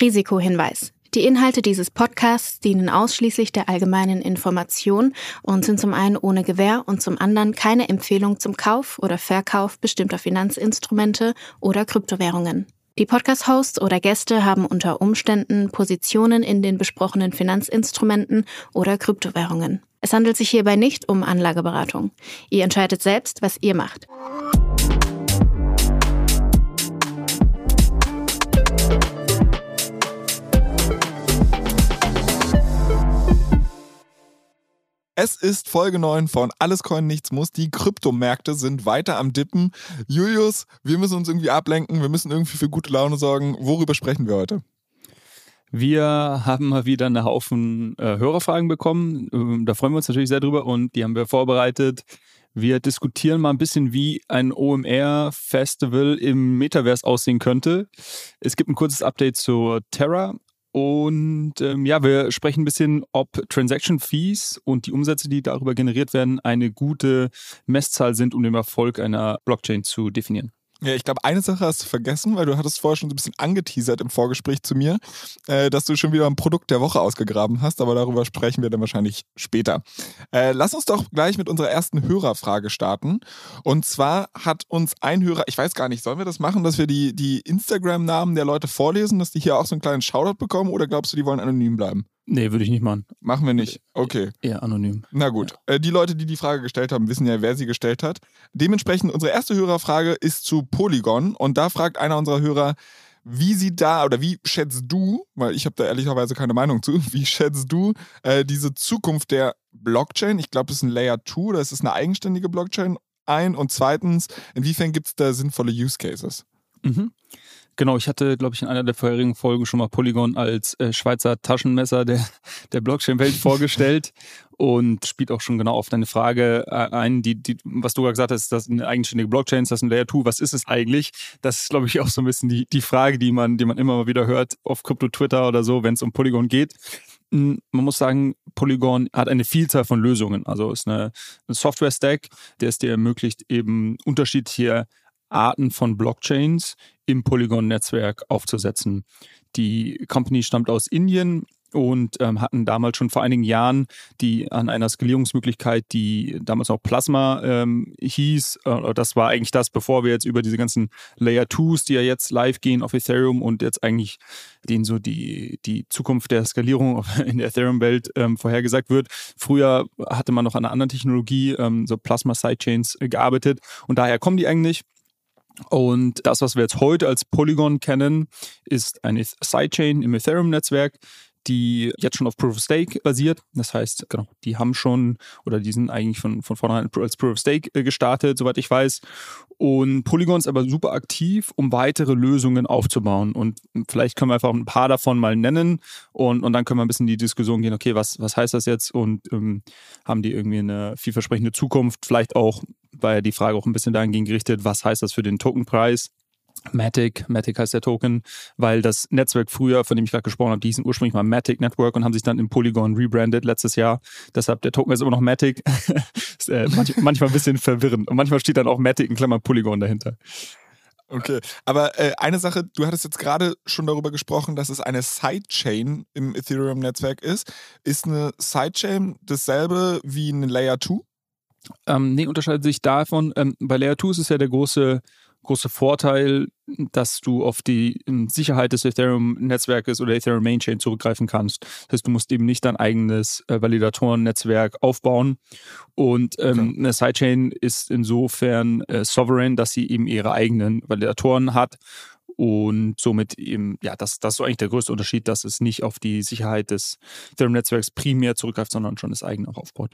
Risikohinweis. Die Inhalte dieses Podcasts dienen ausschließlich der allgemeinen Information und sind zum einen ohne Gewähr und zum anderen keine Empfehlung zum Kauf oder Verkauf bestimmter Finanzinstrumente oder Kryptowährungen. Die Podcast-Hosts oder Gäste haben unter Umständen Positionen in den besprochenen Finanzinstrumenten oder Kryptowährungen. Es handelt sich hierbei nicht um Anlageberatung. Ihr entscheidet selbst, was ihr macht. Es ist Folge 9 von Alles Coin, Nichts Muss. Die Kryptomärkte sind weiter am Dippen. Julius, wir müssen uns irgendwie ablenken. Wir müssen irgendwie für gute Laune sorgen. Worüber sprechen wir heute? Wir haben mal wieder einen Haufen Hörerfragen bekommen. Da freuen wir uns natürlich sehr drüber und die haben wir vorbereitet. Wir diskutieren mal ein bisschen, wie ein OMR-Festival im Metaverse aussehen könnte. Es gibt ein kurzes Update zur Terra. Und wir sprechen ein bisschen, ob Transaction Fees und die Umsätze, die darüber generiert werden, eine gute Messzahl sind, um den Erfolg einer Blockchain zu definieren. Ja, ich glaube, eine Sache hast du vergessen, weil du hattest vorher schon so ein bisschen angeteasert im Vorgespräch zu mir, dass du schon wieder ein Produkt der Woche ausgegraben hast, aber darüber sprechen wir dann wahrscheinlich später. Lass uns doch gleich mit unserer ersten Hörerfrage starten. Und zwar hat uns ein Hörer, ich weiß gar nicht, sollen wir das machen, dass wir die Instagram-Namen der Leute vorlesen, dass die hier auch so einen kleinen Shoutout bekommen, oder glaubst du, die wollen anonym bleiben? Nee, würde ich nicht machen. Machen wir nicht? Okay. Eher anonym. Na gut. Ja. Die Leute, die Frage gestellt haben, wissen ja, wer sie gestellt hat. Dementsprechend, unsere erste Hörerfrage ist zu Polygon. Und da fragt einer unserer Hörer, wie schätzt du, weil ich habe da ehrlicherweise keine Meinung zu, wie schätzt du diese Zukunft der Blockchain? Ich glaube, das ist ein Layer 2, oder ist es eine eigenständige Blockchain? Und zweitens, inwiefern gibt es da sinnvolle Use Cases? Mhm. Genau, ich hatte, glaube ich, in einer der vorherigen Folgen schon mal Polygon als Schweizer Taschenmesser der Blockchain-Welt vorgestellt und spielt auch schon genau auf deine Frage ein, die was du gerade gesagt hast, das sind eigenständige Blockchains, das ist ein Layer 2, was ist es eigentlich? Das ist, glaube ich, auch so ein bisschen die Frage, die man immer mal wieder hört auf Krypto-Twitter oder so, wenn es um Polygon geht. Man muss sagen, Polygon hat eine Vielzahl von Lösungen, also ist ein Software-Stack, der es dir ermöglicht, eben unterschiedliche Arten von Blockchains im Polygon-Netzwerk aufzusetzen. Die Company stammt aus Indien und hatten damals schon vor einigen Jahren an einer Skalierungsmöglichkeit, die damals noch Plasma hieß. Das war eigentlich das, bevor wir jetzt über diese ganzen Layer 2s, die ja jetzt live gehen auf Ethereum und jetzt eigentlich denen so die Zukunft der Skalierung in der Ethereum-Welt vorhergesagt wird. Früher hatte man noch an einer anderen Technologie, so Plasma-Sidechains, gearbeitet, und daher kommen die eigentlich. Und das, was wir jetzt heute als Polygon kennen, ist eine Sidechain im Ethereum-Netzwerk, die jetzt schon auf Proof of Stake basiert. Das heißt, genau, die haben schon, oder die sind eigentlich von vornherein als Proof of Stake gestartet, soweit ich weiß. Und Polygon ist aber super aktiv, um weitere Lösungen aufzubauen. Und vielleicht können wir einfach ein paar davon mal nennen und dann können wir ein bisschen in die Diskussion gehen, okay, was heißt das jetzt? Und haben die irgendwie eine vielversprechende Zukunft? Vielleicht auch, war ja die Frage auch ein bisschen dahingehend gerichtet, was heißt das für den Tokenpreis? Matic heißt der Token, weil das Netzwerk früher, von dem ich gerade gesprochen habe, die hießen ursprünglich mal Matic Network und haben sich dann in Polygon rebrandet letztes Jahr. Deshalb, der Token ist immer noch Matic. Ist, manchmal ein bisschen verwirrend. Und manchmal steht dann auch Matic in Klammern Polygon dahinter. Okay, aber eine Sache, du hattest jetzt gerade schon darüber gesprochen, dass es eine Sidechain im Ethereum-Netzwerk ist. Ist eine Sidechain dasselbe wie eine Layer 2? Nee, unterscheidet sich davon. Bei Layer 2 ist es ja der große Vorteil, dass du auf die Sicherheit des Ethereum-Netzwerkes oder Ethereum Mainchain zurückgreifen kannst. Das heißt, du musst eben nicht dein eigenes Validatoren-Netzwerk aufbauen. Und okay. Eine Sidechain ist insofern sovereign, dass sie eben ihre eigenen Validatoren hat. Und somit eben, ja, das ist eigentlich der größte Unterschied, dass es nicht auf die Sicherheit des Ethereum-Netzwerks primär zurückgreift, sondern schon das eigene auch aufbaut.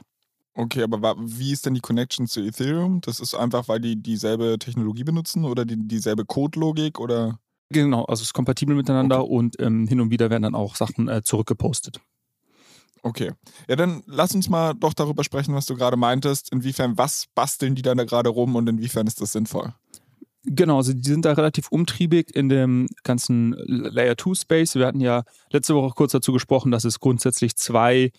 Okay, aber wie ist denn die Connection zu Ethereum? Das ist einfach, weil die dieselbe Technologie benutzen oder dieselbe Codelogik oder? Genau, also es ist kompatibel miteinander, okay. Und hin und wieder werden dann auch Sachen zurückgepostet. Okay, ja, dann lass uns mal doch darüber sprechen, was du gerade meintest. Inwiefern, was basteln die dann da gerade rum und inwiefern ist das sinnvoll? Genau, also die sind da relativ umtriebig in dem ganzen Layer 2 Space. Wir hatten ja letzte Woche auch kurz dazu gesprochen, dass es grundsätzlich zwei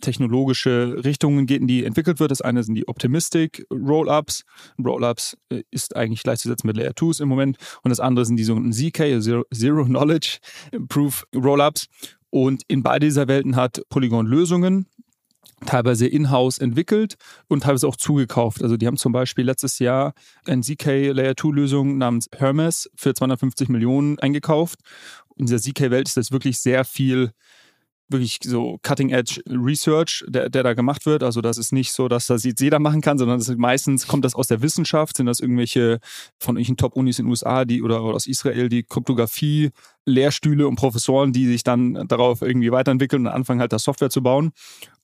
technologische Richtungen geht, in die entwickelt wird. Das eine sind die Optimistic-Rollups. Rollups ist eigentlich gleichzusetzen mit Layer 2s im Moment. Und das andere sind die sogenannten ZK, Zero-Knowledge-Proof-Rollups. Und in beide dieser Welten hat Polygon Lösungen, teilweise in-house entwickelt und teilweise auch zugekauft. Also die haben zum Beispiel letztes Jahr eine ZK-Layer-2-Lösung namens Hermez für 250 Millionen eingekauft. In dieser ZK-Welt ist das wirklich sehr viel, wirklich so Cutting-Edge-Research, der da gemacht wird. Also das ist nicht so, dass das jetzt jeder machen kann, sondern meistens kommt das aus der Wissenschaft, sind das irgendwelche von irgendwelchen Top-Unis in den USA oder aus Israel, die Kryptographie, Lehrstühle und Professoren, die sich dann darauf irgendwie weiterentwickeln und anfangen halt das Software zu bauen.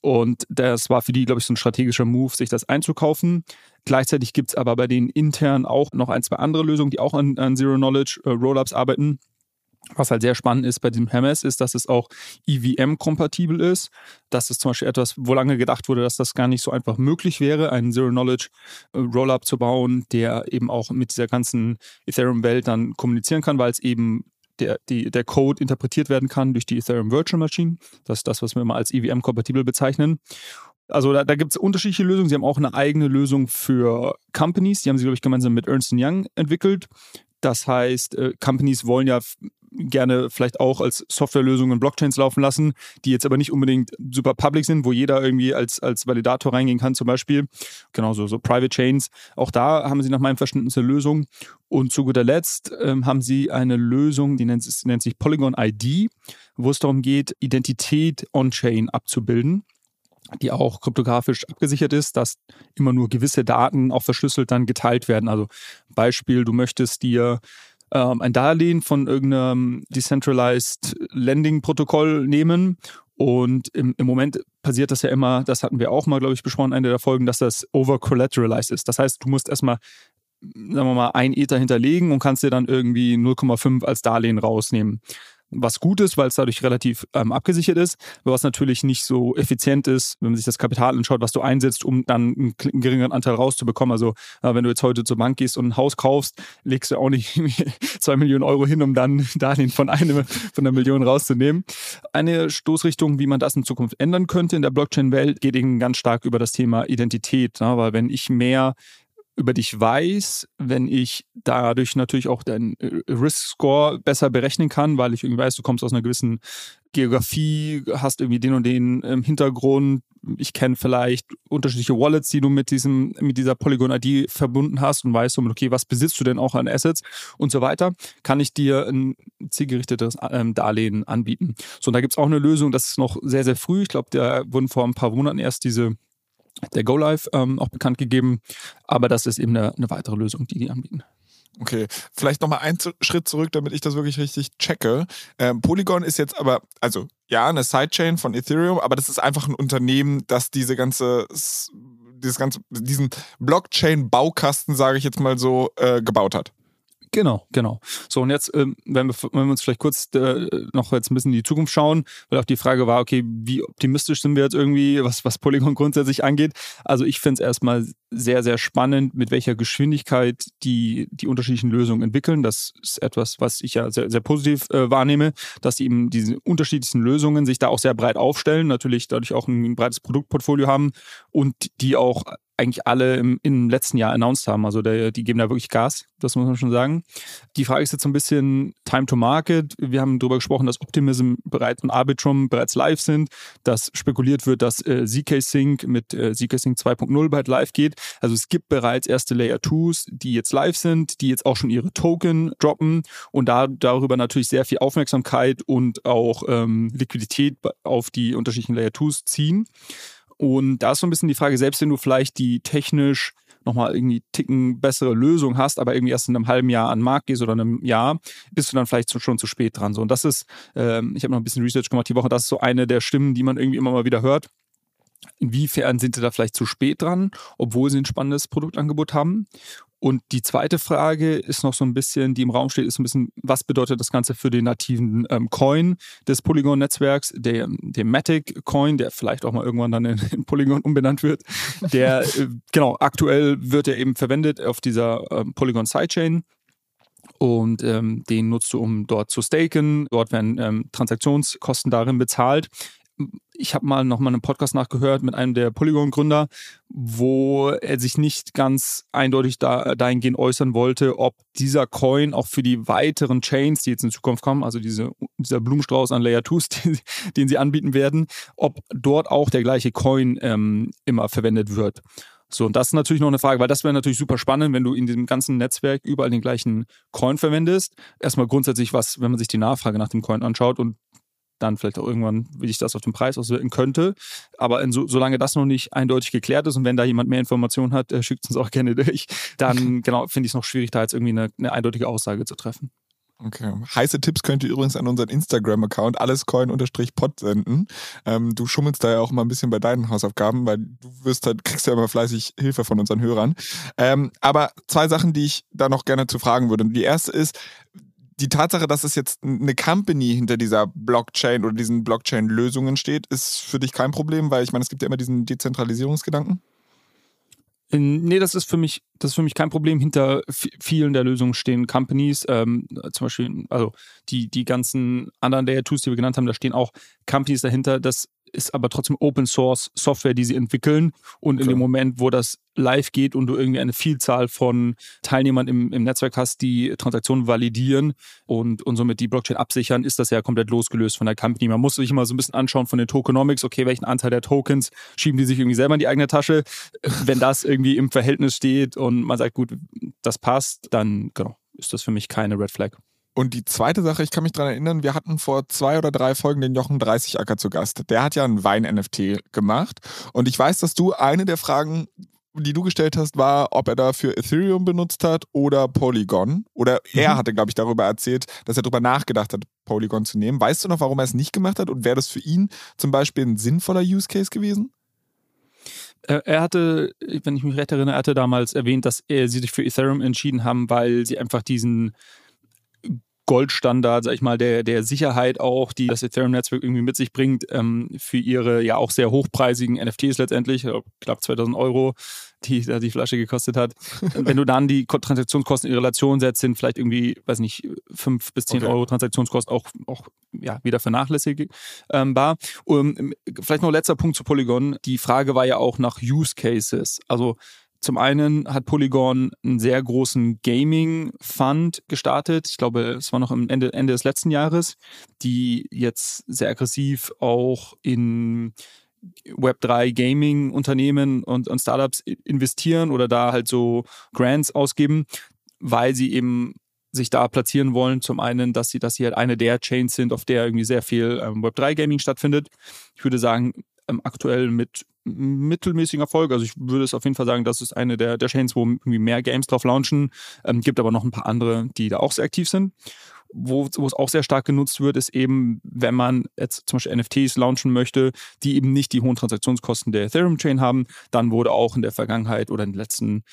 Und das war für die, glaube ich, so ein strategischer Move, sich das einzukaufen. Gleichzeitig gibt es aber bei denen intern auch noch ein, zwei andere Lösungen, die auch an Zero-Knowledge-Rollups arbeiten. Was halt sehr spannend ist bei diesem Hermez, ist, dass es auch EVM-kompatibel ist. Das ist zum Beispiel etwas, wo lange gedacht wurde, dass das gar nicht so einfach möglich wäre, einen Zero-Knowledge-Rollup zu bauen, der eben auch mit dieser ganzen Ethereum-Welt dann kommunizieren kann, weil es eben der Code interpretiert werden kann durch die Ethereum Virtual Machine. Das ist das, was wir immer als EVM-kompatibel bezeichnen. Also da gibt es unterschiedliche Lösungen. Sie haben auch eine eigene Lösung für Companies. Die haben sie, glaube ich, gemeinsam mit Ernst & Young entwickelt. Das heißt, Companies wollen ja gerne vielleicht auch als Softwarelösungen Blockchains laufen lassen, die jetzt aber nicht unbedingt super public sind, wo jeder irgendwie als Validator reingehen kann zum Beispiel. Genauso so Private Chains. Auch da haben sie nach meinem Verständnis eine Lösung. Und zu guter Letzt haben sie eine Lösung, die nennt sich Polygon ID, wo es darum geht, Identität on-chain abzubilden, die auch kryptografisch abgesichert ist, dass immer nur gewisse Daten auch verschlüsselt dann geteilt werden. Also Beispiel, du möchtest dir ein Darlehen von irgendeinem Decentralized Lending Protokoll nehmen und im Moment passiert das ja immer, das hatten wir auch mal, glaube ich, besprochen in einer der Folgen, dass das over-collateralized ist. Das heißt, du musst erstmal, sagen wir mal, ein Ether hinterlegen und kannst dir dann irgendwie 0,5 als Darlehen rausnehmen. Was gut ist, weil es dadurch relativ abgesichert ist, aber was natürlich nicht so effizient ist, wenn man sich das Kapital anschaut, was du einsetzt, um dann einen geringeren Anteil rauszubekommen. Also wenn du jetzt heute zur Bank gehst und ein Haus kaufst, legst du auch nicht 2 Millionen Euro hin, um dann Darlehen von einer Million rauszunehmen. Eine Stoßrichtung, wie man das in Zukunft ändern könnte in der Blockchain-Welt, geht eben ganz stark über das Thema Identität, ne? Weil wenn ich mehr über dich weiß, wenn ich dadurch natürlich auch deinen Risk-Score besser berechnen kann, weil ich irgendwie weiß, du kommst aus einer gewissen Geografie, hast irgendwie den und den im Hintergrund. Ich kenne vielleicht unterschiedliche Wallets, die du mit dieser Polygon-ID verbunden hast und weißt, okay, was besitzt du denn auch an Assets und so weiter, kann ich dir ein zielgerichtetes Darlehen anbieten. So, und da gibt es auch eine Lösung, das ist noch sehr, sehr früh. Ich glaube, da wurden vor ein paar Monaten erst der Go-Live auch bekannt gegeben, aber das ist eben eine weitere Lösung, die anbieten. Okay, vielleicht nochmal einen Schritt zurück, damit ich das wirklich richtig checke. Polygon ist jetzt aber, also ja, eine Sidechain von Ethereum, aber das ist einfach ein Unternehmen, das diesen Blockchain-Baukasten, sage ich jetzt mal so, gebaut hat. Genau. So, und jetzt, wenn wir uns vielleicht kurz noch jetzt ein bisschen in die Zukunft schauen, weil auch die Frage war, okay, wie optimistisch sind wir jetzt irgendwie, was Polygon grundsätzlich angeht? Also ich finde es erstmal sehr, sehr spannend, mit welcher Geschwindigkeit die unterschiedlichen Lösungen entwickeln. Das ist etwas, was ich ja sehr, sehr positiv wahrnehme, dass die eben diese unterschiedlichsten Lösungen sich da auch sehr breit aufstellen, natürlich dadurch auch ein breites Produktportfolio haben und die auch eigentlich alle im letzten Jahr announced haben. Also die geben da wirklich Gas, das muss man schon sagen. Die Frage ist jetzt so ein bisschen Time to Market. Wir haben darüber gesprochen, dass Optimism bereits und Arbitrum bereits live sind, dass spekuliert wird, dass ZK-Sync mit ZK-Sync 2.0 bald live geht. Also es gibt bereits erste Layer 2s, die jetzt live sind, die jetzt auch schon ihre Token droppen und darüber natürlich sehr viel Aufmerksamkeit und auch Liquidität auf die unterschiedlichen Layer 2s ziehen. Und da ist so ein bisschen die Frage, selbst wenn du vielleicht die technisch nochmal irgendwie ticken bessere Lösung hast, aber irgendwie erst in einem halben Jahr an den Markt gehst oder in einem Jahr, bist du dann vielleicht schon zu spät dran. So, und das ist, ich habe noch ein bisschen Research gemacht die Woche, das ist so eine der Stimmen, die man irgendwie immer mal wieder hört. Inwiefern sind sie da vielleicht zu spät dran, obwohl sie ein spannendes Produktangebot haben? Und die zweite Frage ist noch so ein bisschen, die im Raum steht, ist ein bisschen, was bedeutet das Ganze für den nativen Coin des Polygon-Netzwerks, der Matic-Coin, der vielleicht auch mal irgendwann dann in Polygon umbenannt wird. Genau, aktuell wird er eben verwendet auf dieser Polygon-Sidechain. Und den nutzt du, um dort zu staken. Dort werden Transaktionskosten darin bezahlt. ich habe mal nochmal einen Podcast nachgehört mit einem der Polygon-Gründer, wo er sich nicht ganz eindeutig dahingehend äußern wollte, ob dieser Coin auch für die weiteren Chains, die jetzt in Zukunft kommen, also dieser Blumenstrauß an Layer 2s, den sie anbieten werden, ob dort auch der gleiche Coin immer verwendet wird. So, und das ist natürlich noch eine Frage, weil das wäre natürlich super spannend, wenn du in diesem ganzen Netzwerk überall den gleichen Coin verwendest. Erstmal grundsätzlich was, wenn man sich die Nachfrage nach dem Coin anschaut und dann vielleicht auch irgendwann, wie sich das auf den Preis auswirken könnte. Aber solange das noch nicht eindeutig geklärt ist und wenn da jemand mehr Informationen hat, schickt es uns auch gerne durch. Dann genau, finde ich es noch schwierig, da jetzt irgendwie eine eindeutige Aussage zu treffen. Okay. Heiße Tipps könnt ihr übrigens an unseren Instagram-Account allescoin_pod senden. Du schummelst da ja auch immer ein bisschen bei deinen Hausaufgaben, weil du kriegst ja immer fleißig Hilfe von unseren Hörern. Aber zwei Sachen, die ich da noch gerne zu fragen würde. Die erste ist, die Tatsache, dass es jetzt eine Company hinter dieser Blockchain oder diesen Blockchain-Lösungen steht, ist für dich kein Problem, weil ich meine, es gibt ja immer diesen Dezentralisierungsgedanken. Nee, das ist für mich kein Problem. Hinter vielen der Lösungen stehen Companies, zum Beispiel, also die ganzen anderen Layer 2s, die wir genannt haben, da stehen auch Companies dahinter. Das ist aber trotzdem Open Source Software, die sie entwickeln. Und in dem Moment, wo das live geht und du irgendwie eine Vielzahl von Teilnehmern im Netzwerk hast, die Transaktionen validieren und somit die Blockchain absichern, ist das ja komplett losgelöst von der Company. Man muss sich immer so ein bisschen anschauen von den Tokenomics, okay, welchen Anteil der Tokens schieben die sich irgendwie selber in die eigene Tasche. Wenn das irgendwie im Verhältnis steht und man sagt, gut, das passt, dann genau, ist das für mich keine Red Flag. Und die zweite Sache, ich kann mich daran erinnern, wir hatten vor 2 oder 3 Folgen den Jochen 30acker zu Gast. Der hat ja einen Wein-NFT gemacht. Und ich weiß, dass du eine der Fragen, die du gestellt hast, war, ob er dafür Ethereum benutzt hat oder Polygon. Oder er hatte, glaube ich, darüber erzählt, dass er darüber nachgedacht hat, Polygon zu nehmen. Weißt du noch, warum er es nicht gemacht hat? Und wäre das für ihn zum Beispiel ein sinnvoller Use Case gewesen? Er hatte, wenn ich mich recht erinnere, er hatte damals erwähnt, dass sie sich für Ethereum entschieden haben, weil sie einfach diesen Goldstandard, sag ich mal, der Sicherheit auch, die das Ethereum-Netzwerk irgendwie mit sich bringt, für ihre ja auch sehr hochpreisigen NFTs letztendlich, knapp 2.000 €, die da die Flasche gekostet hat. Wenn du dann die Transaktionskosten in Relation setzt, sind vielleicht irgendwie, weiß nicht, 5 bis 10 Euro Transaktionskosten auch ja, wieder vernachlässigbar. Vielleicht noch letzter Punkt zu Polygon. Die Frage war ja auch nach Use Cases. Also zum einen hat Polygon einen sehr großen Gaming-Fund gestartet. Ich glaube, es war noch am Ende des letzten Jahres, die jetzt sehr aggressiv auch in Web3-Gaming-Unternehmen und Startups investieren oder da halt so Grants ausgeben, weil sie eben sich da platzieren wollen. Zum einen, dass sie halt eine der Chains sind, auf der irgendwie sehr viel Web3-Gaming stattfindet. Ich würde sagen, aktuell mit mittelmäßigen Erfolg. Also ich würde es auf jeden Fall sagen, das ist eine der Chains, wo irgendwie mehr Games drauf launchen. Gibt aber noch ein paar andere, die da auch sehr aktiv sind. Wo es auch sehr stark genutzt wird, ist eben, wenn man jetzt zum Beispiel NFTs launchen möchte, die eben nicht die hohen Transaktionskosten der Ethereum-Chain haben, dann wurde auch in der Vergangenheit oder im letzten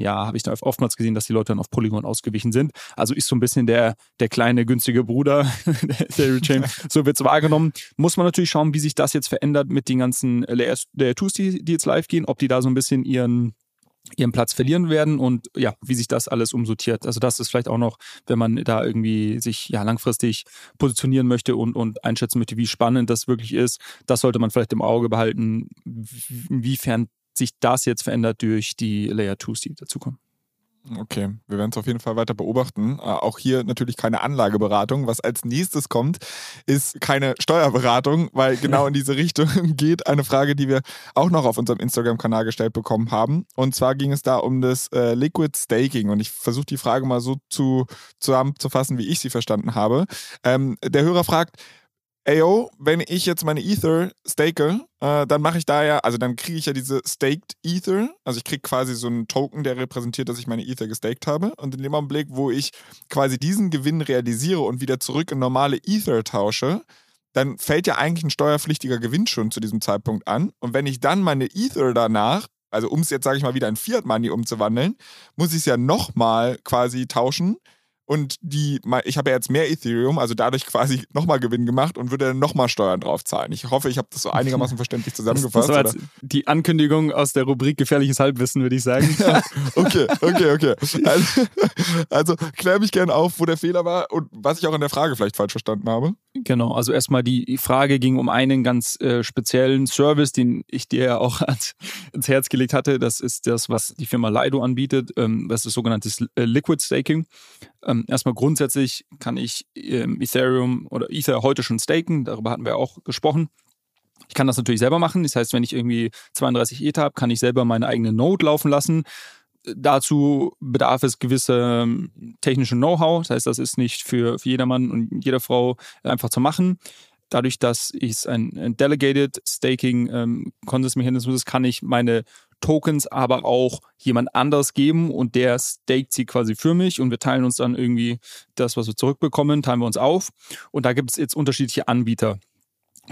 Jahr habe ich da oftmals gesehen, dass die Leute dann auf Polygon ausgewichen sind. Also ist so ein bisschen der kleine, günstige Bruder der Ethereum-Chain. So wird es wahrgenommen. Muss man natürlich schauen, wie sich das jetzt verändert mit den ganzen Layers der Tools, die jetzt live gehen, ob die da so ein bisschen ihren Platz verlieren werden und ja, wie sich das alles umsortiert. Also das ist vielleicht auch noch, wenn man da irgendwie sich ja langfristig positionieren möchte und einschätzen möchte, wie spannend das wirklich ist. Das sollte man vielleicht im Auge behalten, inwiefern sich das jetzt verändert durch die Layer 2s, die dazukommen. Okay, wir werden es auf jeden Fall weiter beobachten. Auch hier natürlich keine Anlageberatung. Was als nächstes kommt, ist keine Steuerberatung, weil genau in diese Richtung geht eine Frage, die wir auch noch auf unserem Instagram-Kanal gestellt bekommen haben. Und zwar ging es da um das Liquid Staking. Und ich versuche die Frage mal so zusammenzufassen, wie ich sie verstanden habe. Der Hörer fragt, Ayo, wenn ich jetzt meine Ether stake, dann mache ich da ja, also dann kriege ich ja diese Staked Ether, also ich kriege quasi so einen Token, der repräsentiert, dass ich meine Ether gestaked habe und in dem Augenblick, wo ich quasi diesen Gewinn realisiere und wieder zurück in normale Ether tausche, dann fällt ja eigentlich ein steuerpflichtiger Gewinn schon zu diesem Zeitpunkt an und wenn ich dann meine Ether danach, also um es jetzt, sage ich mal, wieder in Fiat Money umzuwandeln, muss ich es ja nochmal quasi tauschen. und ich habe ja jetzt mehr Ethereum, also dadurch quasi nochmal Gewinn gemacht und würde dann nochmal Steuern drauf zahlen. Ich hoffe, ich habe das so einigermaßen verständlich zusammengefasst. Das war jetzt die Ankündigung aus der Rubrik Gefährliches Halbwissen, würde ich sagen. Okay. Also klär mich gerne auf, wo der Fehler war und was ich auch in der Frage vielleicht falsch verstanden habe. Genau, also erstmal die Frage ging um einen ganz speziellen Service, den ich dir ja auch ins Herz gelegt hatte. Das ist das, was die Firma Lido anbietet. Das ist sogenanntes Liquid Staking. Erstmal grundsätzlich kann ich Ethereum oder Ether heute schon staken, darüber hatten wir auch gesprochen. Ich kann das natürlich selber machen, das heißt, wenn ich irgendwie 32 Ether habe, kann ich selber meine eigene Node laufen lassen. Dazu bedarf es gewisser technischer Know-how, das heißt, das ist nicht für jedermann und jede Frau einfach zu machen. Dadurch, dass es ein Delegated Staking Konsensmechanismus ist, kann ich meine Tokens aber auch jemand anders geben und der staked sie quasi für mich und wir teilen uns dann irgendwie das, was wir zurückbekommen, teilen wir uns auf. Und da gibt es jetzt unterschiedliche Anbieter,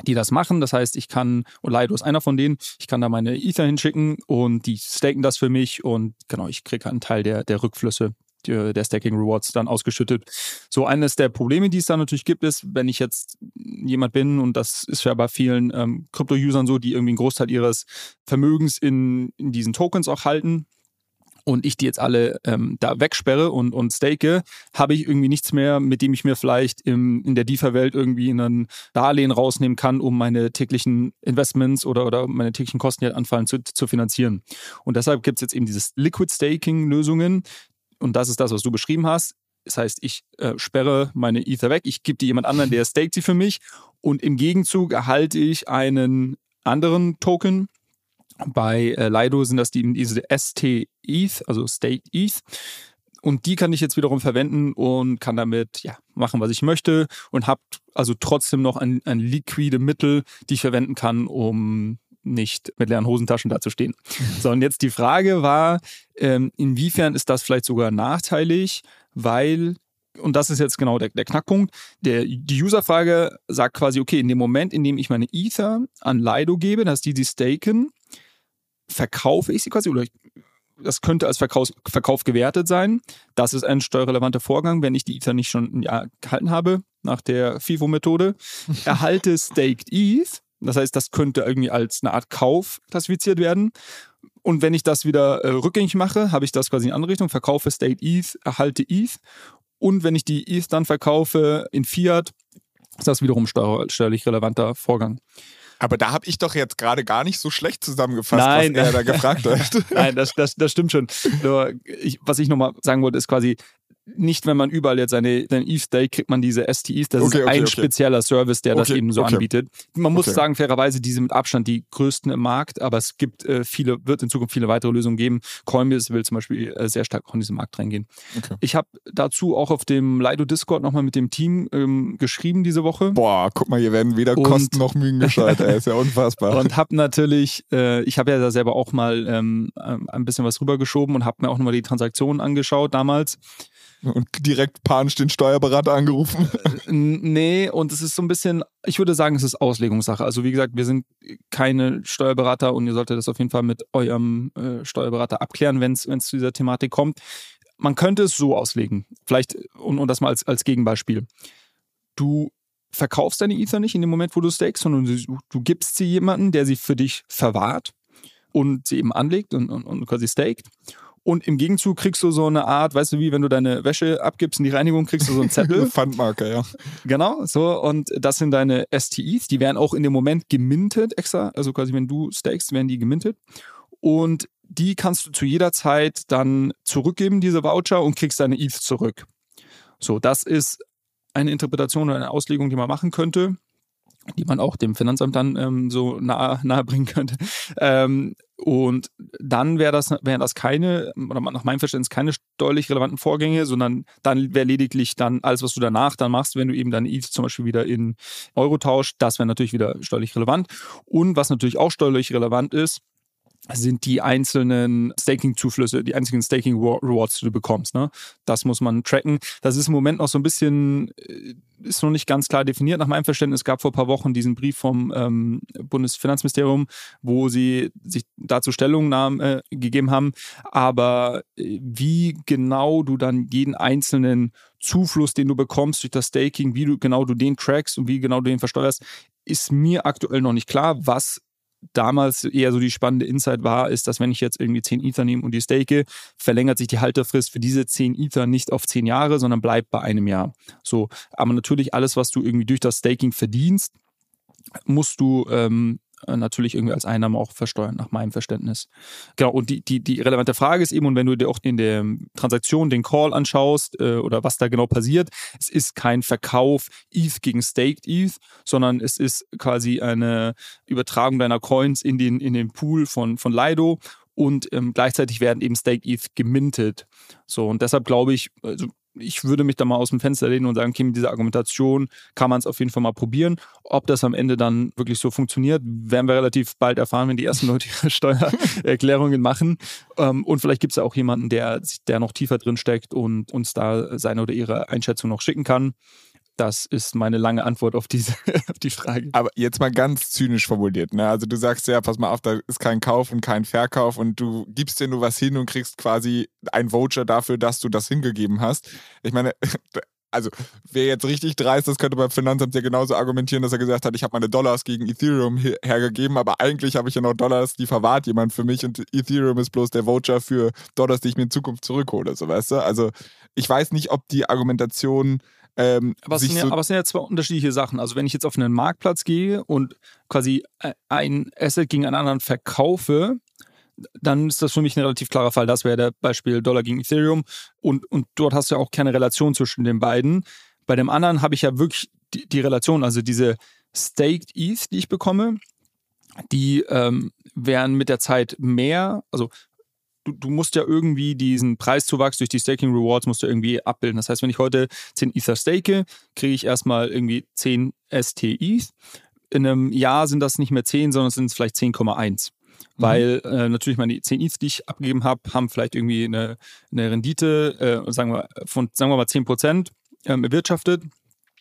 die das machen. Das heißt, ich kann, und Lido ist einer von denen, ich kann da meine Ether hinschicken und die staken das für mich und genau, ich kriege einen Teil der Rückflüsse der Staking Rewards dann ausgeschüttet. So, eines der Probleme, die es da natürlich gibt, ist, wenn ich jetzt jemand bin, und das ist ja bei vielen Krypto-Usern so, die irgendwie einen Großteil ihres Vermögens in diesen Tokens auch halten und ich die jetzt alle da wegsperre und stake, habe ich irgendwie nichts mehr, mit dem ich mir vielleicht in der DeFi-Welt irgendwie ein Darlehen rausnehmen kann, um meine täglichen Investments oder meine täglichen Kosten, die halt anfallen, zu finanzieren. Und deshalb gibt es jetzt eben dieses Liquid-Staking-Lösungen, und das ist das, was du beschrieben hast. Das heißt, ich sperre meine Ether weg, ich gebe die jemand anderen, der staked sie für mich und im Gegenzug erhalte ich einen anderen Token. Bei Lido sind das diese ST-ETH, also Staked ETH. Und die kann ich jetzt wiederum verwenden und kann damit machen, was ich möchte und habe also trotzdem noch ein liquide Mittel, die ich verwenden kann, um nicht mit leeren Hosentaschen dazustehen. So, und jetzt die Frage war, inwiefern ist das vielleicht sogar nachteilig, weil, und das ist jetzt genau der Knackpunkt, die User-Frage sagt quasi, okay, in dem Moment, in dem ich meine Ether an Lido gebe, dass die staken, verkaufe ich sie quasi, oder das könnte als Verkauf gewertet sein. Das ist ein steuerrelevanter Vorgang, wenn ich die Ether nicht schon ein Jahr gehalten habe, nach der FIFO-Methode. Erhalte Staked ETH, das heißt, das könnte irgendwie als eine Art Kauf klassifiziert werden. Und wenn ich das wieder rückgängig mache, habe ich das quasi in andere Richtung, verkaufe Staked ETH, erhalte ETH. Und wenn ich die ETH dann verkaufe in Fiat, ist das wiederum steuerlich relevanter Vorgang. Aber da habe ich doch jetzt gerade gar nicht so schlecht zusammengefasst, was er da gefragt hat. Nein, das stimmt schon. Nur was ich nochmal sagen wollte, ist quasi, nicht, wenn man überall jetzt seinen ETH-Stake kriegt, man diese STEs. Das ist ein spezieller Service, der das eben so anbietet. Man muss sagen, fairerweise, diese mit Abstand die größten im Markt, aber es gibt wird in Zukunft viele weitere Lösungen geben. Coinbase will zum Beispiel sehr stark auch in diesen Markt reingehen. Okay. Ich habe dazu auch auf dem Lido-Discord nochmal mit dem Team geschrieben diese Woche. Boah, guck mal, hier werden weder Kosten noch Mühen gescheut, ey, ist ja unfassbar. Und habe natürlich, ich habe ja da selber auch mal ein bisschen was rübergeschoben und habe mir auch nochmal die Transaktionen angeschaut damals. Und direkt panisch den Steuerberater angerufen? Nee, und es ist so ein bisschen, ich würde sagen, es ist Auslegungssache. Also wie gesagt, wir sind keine Steuerberater und ihr solltet das auf jeden Fall mit eurem Steuerberater abklären, wenn es zu dieser Thematik kommt. Man könnte es so auslegen, vielleicht, und das mal als Gegenbeispiel. Du verkaufst deine Ether nicht in dem Moment, wo du stakest, sondern du gibst sie jemanden, der sie für dich verwahrt und sie eben anlegt und quasi staked. Und im Gegenzug kriegst du so eine Art, weißt du, wie wenn du deine Wäsche abgibst in die Reinigung, kriegst du so einen Zettel. Pfandmarker, ja. Genau, so. Und das sind deine STEs. Die werden auch in dem Moment gemintet extra. Also quasi, wenn du stakest, werden die gemintet. Und die kannst du zu jeder Zeit dann zurückgeben, diese Voucher, und kriegst deine ETH zurück. So, das ist eine Interpretation oder eine Auslegung, die man machen könnte, die man auch dem Finanzamt dann so nahe bringen könnte. Und dann wären das keine, oder nach meinem Verständnis, keine steuerlich relevanten Vorgänge, sondern dann wäre lediglich dann alles, was du danach dann machst, wenn du eben deine ETH zum Beispiel wieder in Euro tauscht, das wäre natürlich wieder steuerlich relevant. Und was natürlich auch steuerlich relevant ist, sind die einzelnen Staking-Zuflüsse, die einzelnen Staking-Rewards, die du bekommst. Ne? Das muss man tracken. Das ist im Moment noch so ein bisschen, ist noch nicht ganz klar definiert. Nach meinem Verständnis gab es vor ein paar Wochen diesen Brief vom Bundesfinanzministerium, wo sie sich dazu Stellungnahmen gegeben haben. Aber wie genau du dann jeden einzelnen Zufluss, den du bekommst durch das Staking, wie genau du den trackst und wie genau du den versteuerst, ist mir aktuell noch nicht klar. Was damals eher so die spannende Insight war, ist, dass wenn ich jetzt irgendwie 10 Ether nehme und die stake, verlängert sich die Halterfrist für diese 10 Ether nicht auf 10 Jahre, sondern bleibt bei einem Jahr. So, aber natürlich alles, was du irgendwie durch das Staking verdienst, musst du natürlich irgendwie als Einnahme auch versteuern, nach meinem Verständnis. Genau, und die relevante Frage ist eben, und wenn du dir auch in der Transaktion den Call anschaust oder was da genau passiert, es ist kein Verkauf ETH gegen Staked ETH, sondern es ist quasi eine Übertragung deiner Coins in den Pool von Lido und gleichzeitig werden eben Staked ETH gemintet. So, und deshalb glaube ich, also ich würde mich da mal aus dem Fenster lehnen und sagen, okay, mit dieser Argumentation kann man es auf jeden Fall mal probieren. Ob das am Ende dann wirklich so funktioniert, werden wir relativ bald erfahren, wenn die ersten Leute ihre Steuererklärungen machen. Und vielleicht gibt es ja auch jemanden, der noch tiefer drin steckt und uns da seine oder ihre Einschätzung noch schicken kann. Das ist meine lange Antwort auf die Frage. Aber jetzt mal ganz zynisch formuliert. Ne? Also du sagst ja, pass mal auf, da ist kein Kauf und kein Verkauf und du gibst dir nur was hin und kriegst quasi ein Voucher dafür, dass du das hingegeben hast. Ich meine, also wer jetzt richtig dreist, das könnte beim Finanzamt ja genauso argumentieren, dass er gesagt hat, ich habe meine Dollars gegen Ethereum hergegeben, aber eigentlich habe ich ja noch Dollars, die verwahrt jemand für mich und Ethereum ist bloß der Voucher für Dollars, die ich mir in Zukunft zurückhole. So, weißt du? Also ich weiß nicht, ob die Argumentation... aber es sind ja zwei unterschiedliche Sachen. Also wenn ich jetzt auf einen Marktplatz gehe und quasi ein Asset gegen einen anderen verkaufe, dann ist das für mich ein relativ klarer Fall. Das wäre der Beispiel Dollar gegen Ethereum. Und dort hast du ja auch keine Relation zwischen den beiden. Bei dem anderen habe ich ja wirklich die Relation, also diese Staked ETH, die ich bekomme, die werden mit der Zeit mehr, also du musst ja irgendwie diesen Preiszuwachs durch die Staking Rewards musst du irgendwie abbilden. Das heißt, wenn ich heute 10 Ether stake, kriege ich erstmal irgendwie 10 ST ETH. In einem Jahr sind das nicht mehr 10, sondern sind es vielleicht 10,1. Weil natürlich meine 10 ETH, die ich abgegeben habe, haben vielleicht irgendwie eine Rendite sagen wir mal 10% erwirtschaftet.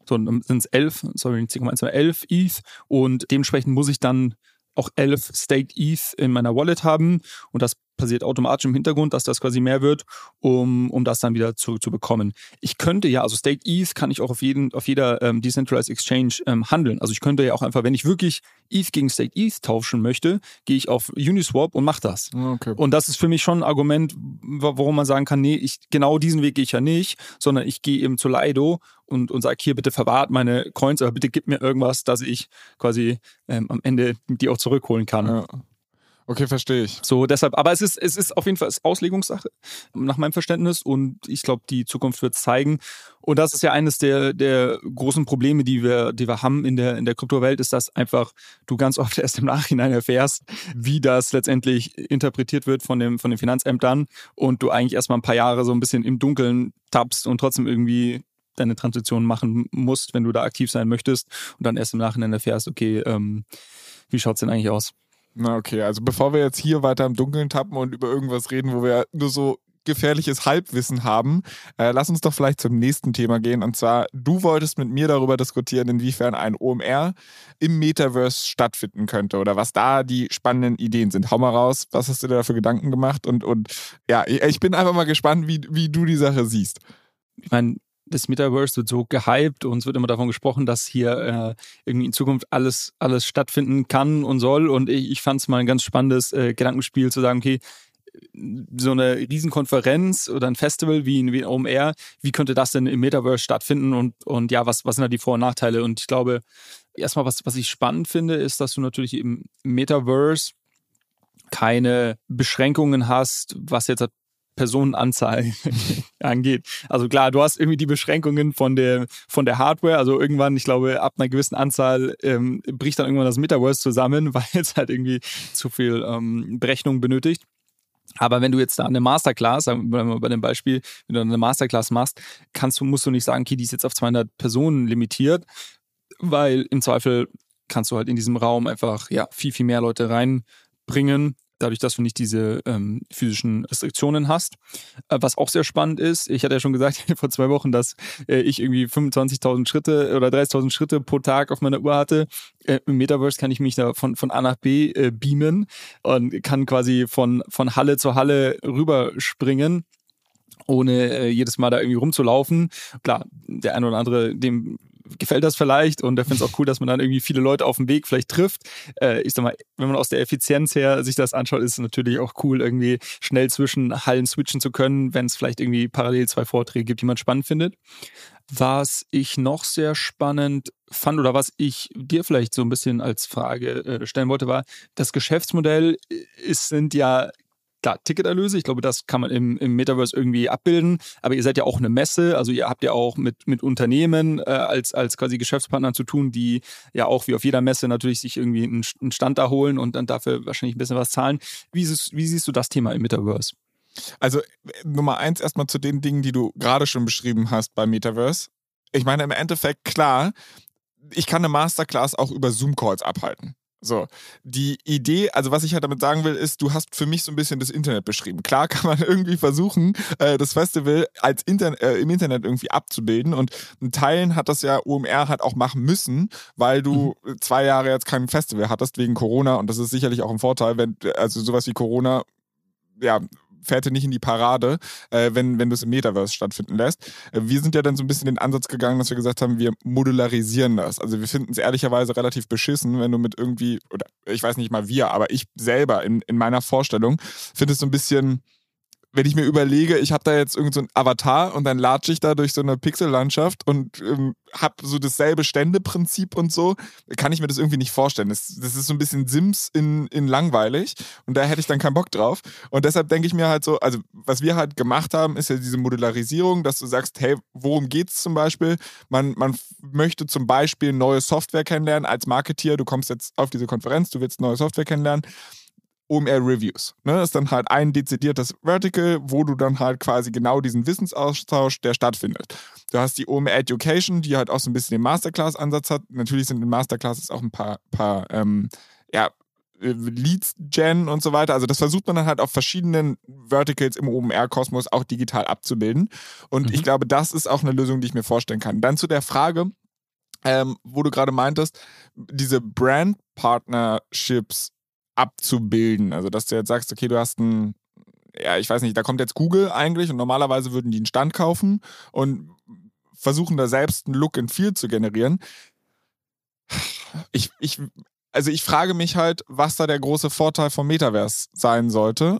So, dann sind es 10,1 ETH. Und dementsprechend muss ich dann auch 11 Staked ETH in meiner Wallet haben und das passiert automatisch im Hintergrund, dass das quasi mehr wird, um das dann wieder zurückzubekommen. Ich könnte ja, also Staked ETH kann ich auch auf jeder Decentralized Exchange handeln. Also ich könnte ja auch einfach, wenn ich wirklich ETH gegen Staked ETH tauschen möchte, gehe ich auf Uniswap und mache das. Okay. Und das ist für mich schon ein Argument, warum man sagen kann, nee, genau diesen Weg gehe ich ja nicht, sondern ich gehe eben zu Lido und sage, hier, bitte verwahrt meine Coins, aber bitte gib mir irgendwas, dass ich quasi am Ende die auch zurückholen kann. Ja. Okay, verstehe ich. So, deshalb, aber es ist auf jeden Fall Auslegungssache, nach meinem Verständnis. Und ich glaube, die Zukunft wird es zeigen. Und das ist ja eines der großen Probleme, die wir haben in der Kryptowelt, ist, dass einfach du ganz oft erst im Nachhinein erfährst, wie das letztendlich interpretiert wird von den Finanzämtern und du eigentlich erstmal ein paar Jahre so ein bisschen im Dunkeln tappst und trotzdem irgendwie deine Transaktion machen musst, wenn du da aktiv sein möchtest und dann erst im Nachhinein erfährst, okay, wie schaut's denn eigentlich aus? Na okay, also bevor wir jetzt hier weiter im Dunkeln tappen und über irgendwas reden, wo wir nur so gefährliches Halbwissen haben, lass uns doch vielleicht zum nächsten Thema gehen. Und zwar, du wolltest mit mir darüber diskutieren, inwiefern ein OMR im Metaverse stattfinden könnte oder was da die spannenden Ideen sind. Hau mal raus, was hast du dir da für Gedanken gemacht? Und ja, ich bin einfach mal gespannt, wie du die Sache siehst. Ich meine, das Metaverse wird so gehypt und es wird immer davon gesprochen, dass hier irgendwie in Zukunft alles stattfinden kann und soll. Und ich fand es mal ein ganz spannendes Gedankenspiel zu sagen, okay, so eine Riesenkonferenz oder ein Festival wie ein OMR, wie könnte das denn im Metaverse stattfinden? Und ja, was sind da die Vor- und Nachteile? Und ich glaube, erstmal, was ich spannend finde, ist, dass du natürlich im Metaverse keine Beschränkungen hast, was jetzt Personenanzahl angeht. Also klar, du hast irgendwie die Beschränkungen von der Hardware. Also irgendwann, ich glaube, ab einer gewissen Anzahl bricht dann irgendwann das Metaverse zusammen, weil es halt irgendwie zu viel Berechnung benötigt. Aber wenn du jetzt da eine Masterclass, sagen wir mal bei dem Beispiel, wenn du eine Masterclass machst, musst du nicht sagen, okay, die ist jetzt auf 200 Personen limitiert, weil im Zweifel kannst du halt in diesem Raum einfach ja viel, viel mehr Leute reinbringen. dadurch, dass du nicht diese physischen Restriktionen hast. Was auch sehr spannend ist, ich hatte ja schon gesagt vor 2 Wochen, dass ich irgendwie 25.000 Schritte oder 30.000 Schritte pro Tag auf meiner Uhr hatte. Im Metaverse kann ich mich da von A nach B beamen und kann quasi von Halle zu Halle rüberspringen, ohne jedes Mal da irgendwie rumzulaufen. Klar, der eine oder andere, dem gefällt das vielleicht und der findet es auch cool, dass man dann irgendwie viele Leute auf dem Weg vielleicht trifft. Ich sag mal, wenn man aus der Effizienz her sich das anschaut, ist es natürlich auch cool, irgendwie schnell zwischen Hallen switchen zu können, wenn es vielleicht irgendwie parallel 2 Vorträge gibt, die man spannend findet. Was ich noch sehr spannend fand oder was ich dir vielleicht so ein bisschen als Frage stellen wollte, war, das Geschäftsmodell sind ja klar, Ticketerlöse, ich glaube, das kann man im Metaverse irgendwie abbilden, aber ihr seid ja auch eine Messe, also ihr habt ja auch mit Unternehmen als quasi Geschäftspartnern zu tun, die ja auch wie auf jeder Messe natürlich sich irgendwie einen Stand da holen und dann dafür wahrscheinlich ein bisschen was zahlen. Wie siehst du das Thema im Metaverse? Also Nummer 1 erstmal zu den Dingen, die du gerade schon beschrieben hast beim Metaverse. Ich meine, im Endeffekt, klar, ich kann eine Masterclass auch über Zoom-Calls abhalten. So, die Idee, also was ich halt damit sagen will, ist, du hast für mich so ein bisschen das Internet beschrieben. Klar kann man irgendwie versuchen, das Festival als im Internet irgendwie abzubilden, und in Teilen hat das ja OMR halt auch machen müssen, weil du 2 Jahre jetzt kein Festival hattest wegen Corona, und das ist sicherlich auch ein Vorteil, wenn also sowas wie Corona, ja, fährt ja nicht in die Parade, wenn du es im Metaverse stattfinden lässt. Wir sind ja dann so ein bisschen den Ansatz gegangen, dass wir gesagt haben, wir modularisieren das. Also wir finden es ehrlicherweise relativ beschissen, wenn du mit irgendwie, oder ich weiß nicht mal wir, aber ich selber in meiner Vorstellung finde es so ein bisschen, wenn ich mir überlege, ich habe da jetzt irgend so einen Avatar und dann latsche ich da durch so eine Pixellandschaft und habe so dasselbe Ständeprinzip und so, kann ich mir das irgendwie nicht vorstellen. Das ist so ein bisschen Sims in langweilig, und da hätte ich dann keinen Bock drauf. Und deshalb denke ich mir halt so, also was wir halt gemacht haben, ist ja diese Modularisierung, dass du sagst, hey, worum geht's zum Beispiel? Man möchte zum Beispiel neue Software kennenlernen als Marketeer. Du kommst jetzt auf diese Konferenz, du willst neue Software kennenlernen. OMR Reviews. Ne? Das ist dann halt ein dezidiertes Vertical, wo du dann halt quasi genau diesen Wissensaustausch, der stattfindet. Du hast die OMR Education, die halt auch so ein bisschen den Masterclass-Ansatz hat. Natürlich sind in Masterclasses auch ein paar Leads-Gen und so weiter. Also das versucht man dann halt auf verschiedenen Verticals im OMR-Kosmos auch digital abzubilden. Und ich glaube, das ist auch eine Lösung, die ich mir vorstellen kann. Dann zu der Frage, wo du gerade meintest, diese Brand-Partnerships abzubilden. Also, dass du jetzt sagst, okay, du hast einen, ja, ich weiß nicht, da kommt jetzt Google eigentlich, und normalerweise würden die einen Stand kaufen und versuchen da selbst einen Look and Feel zu generieren. Ich frage mich halt, was da der große Vorteil vom Metaverse sein sollte.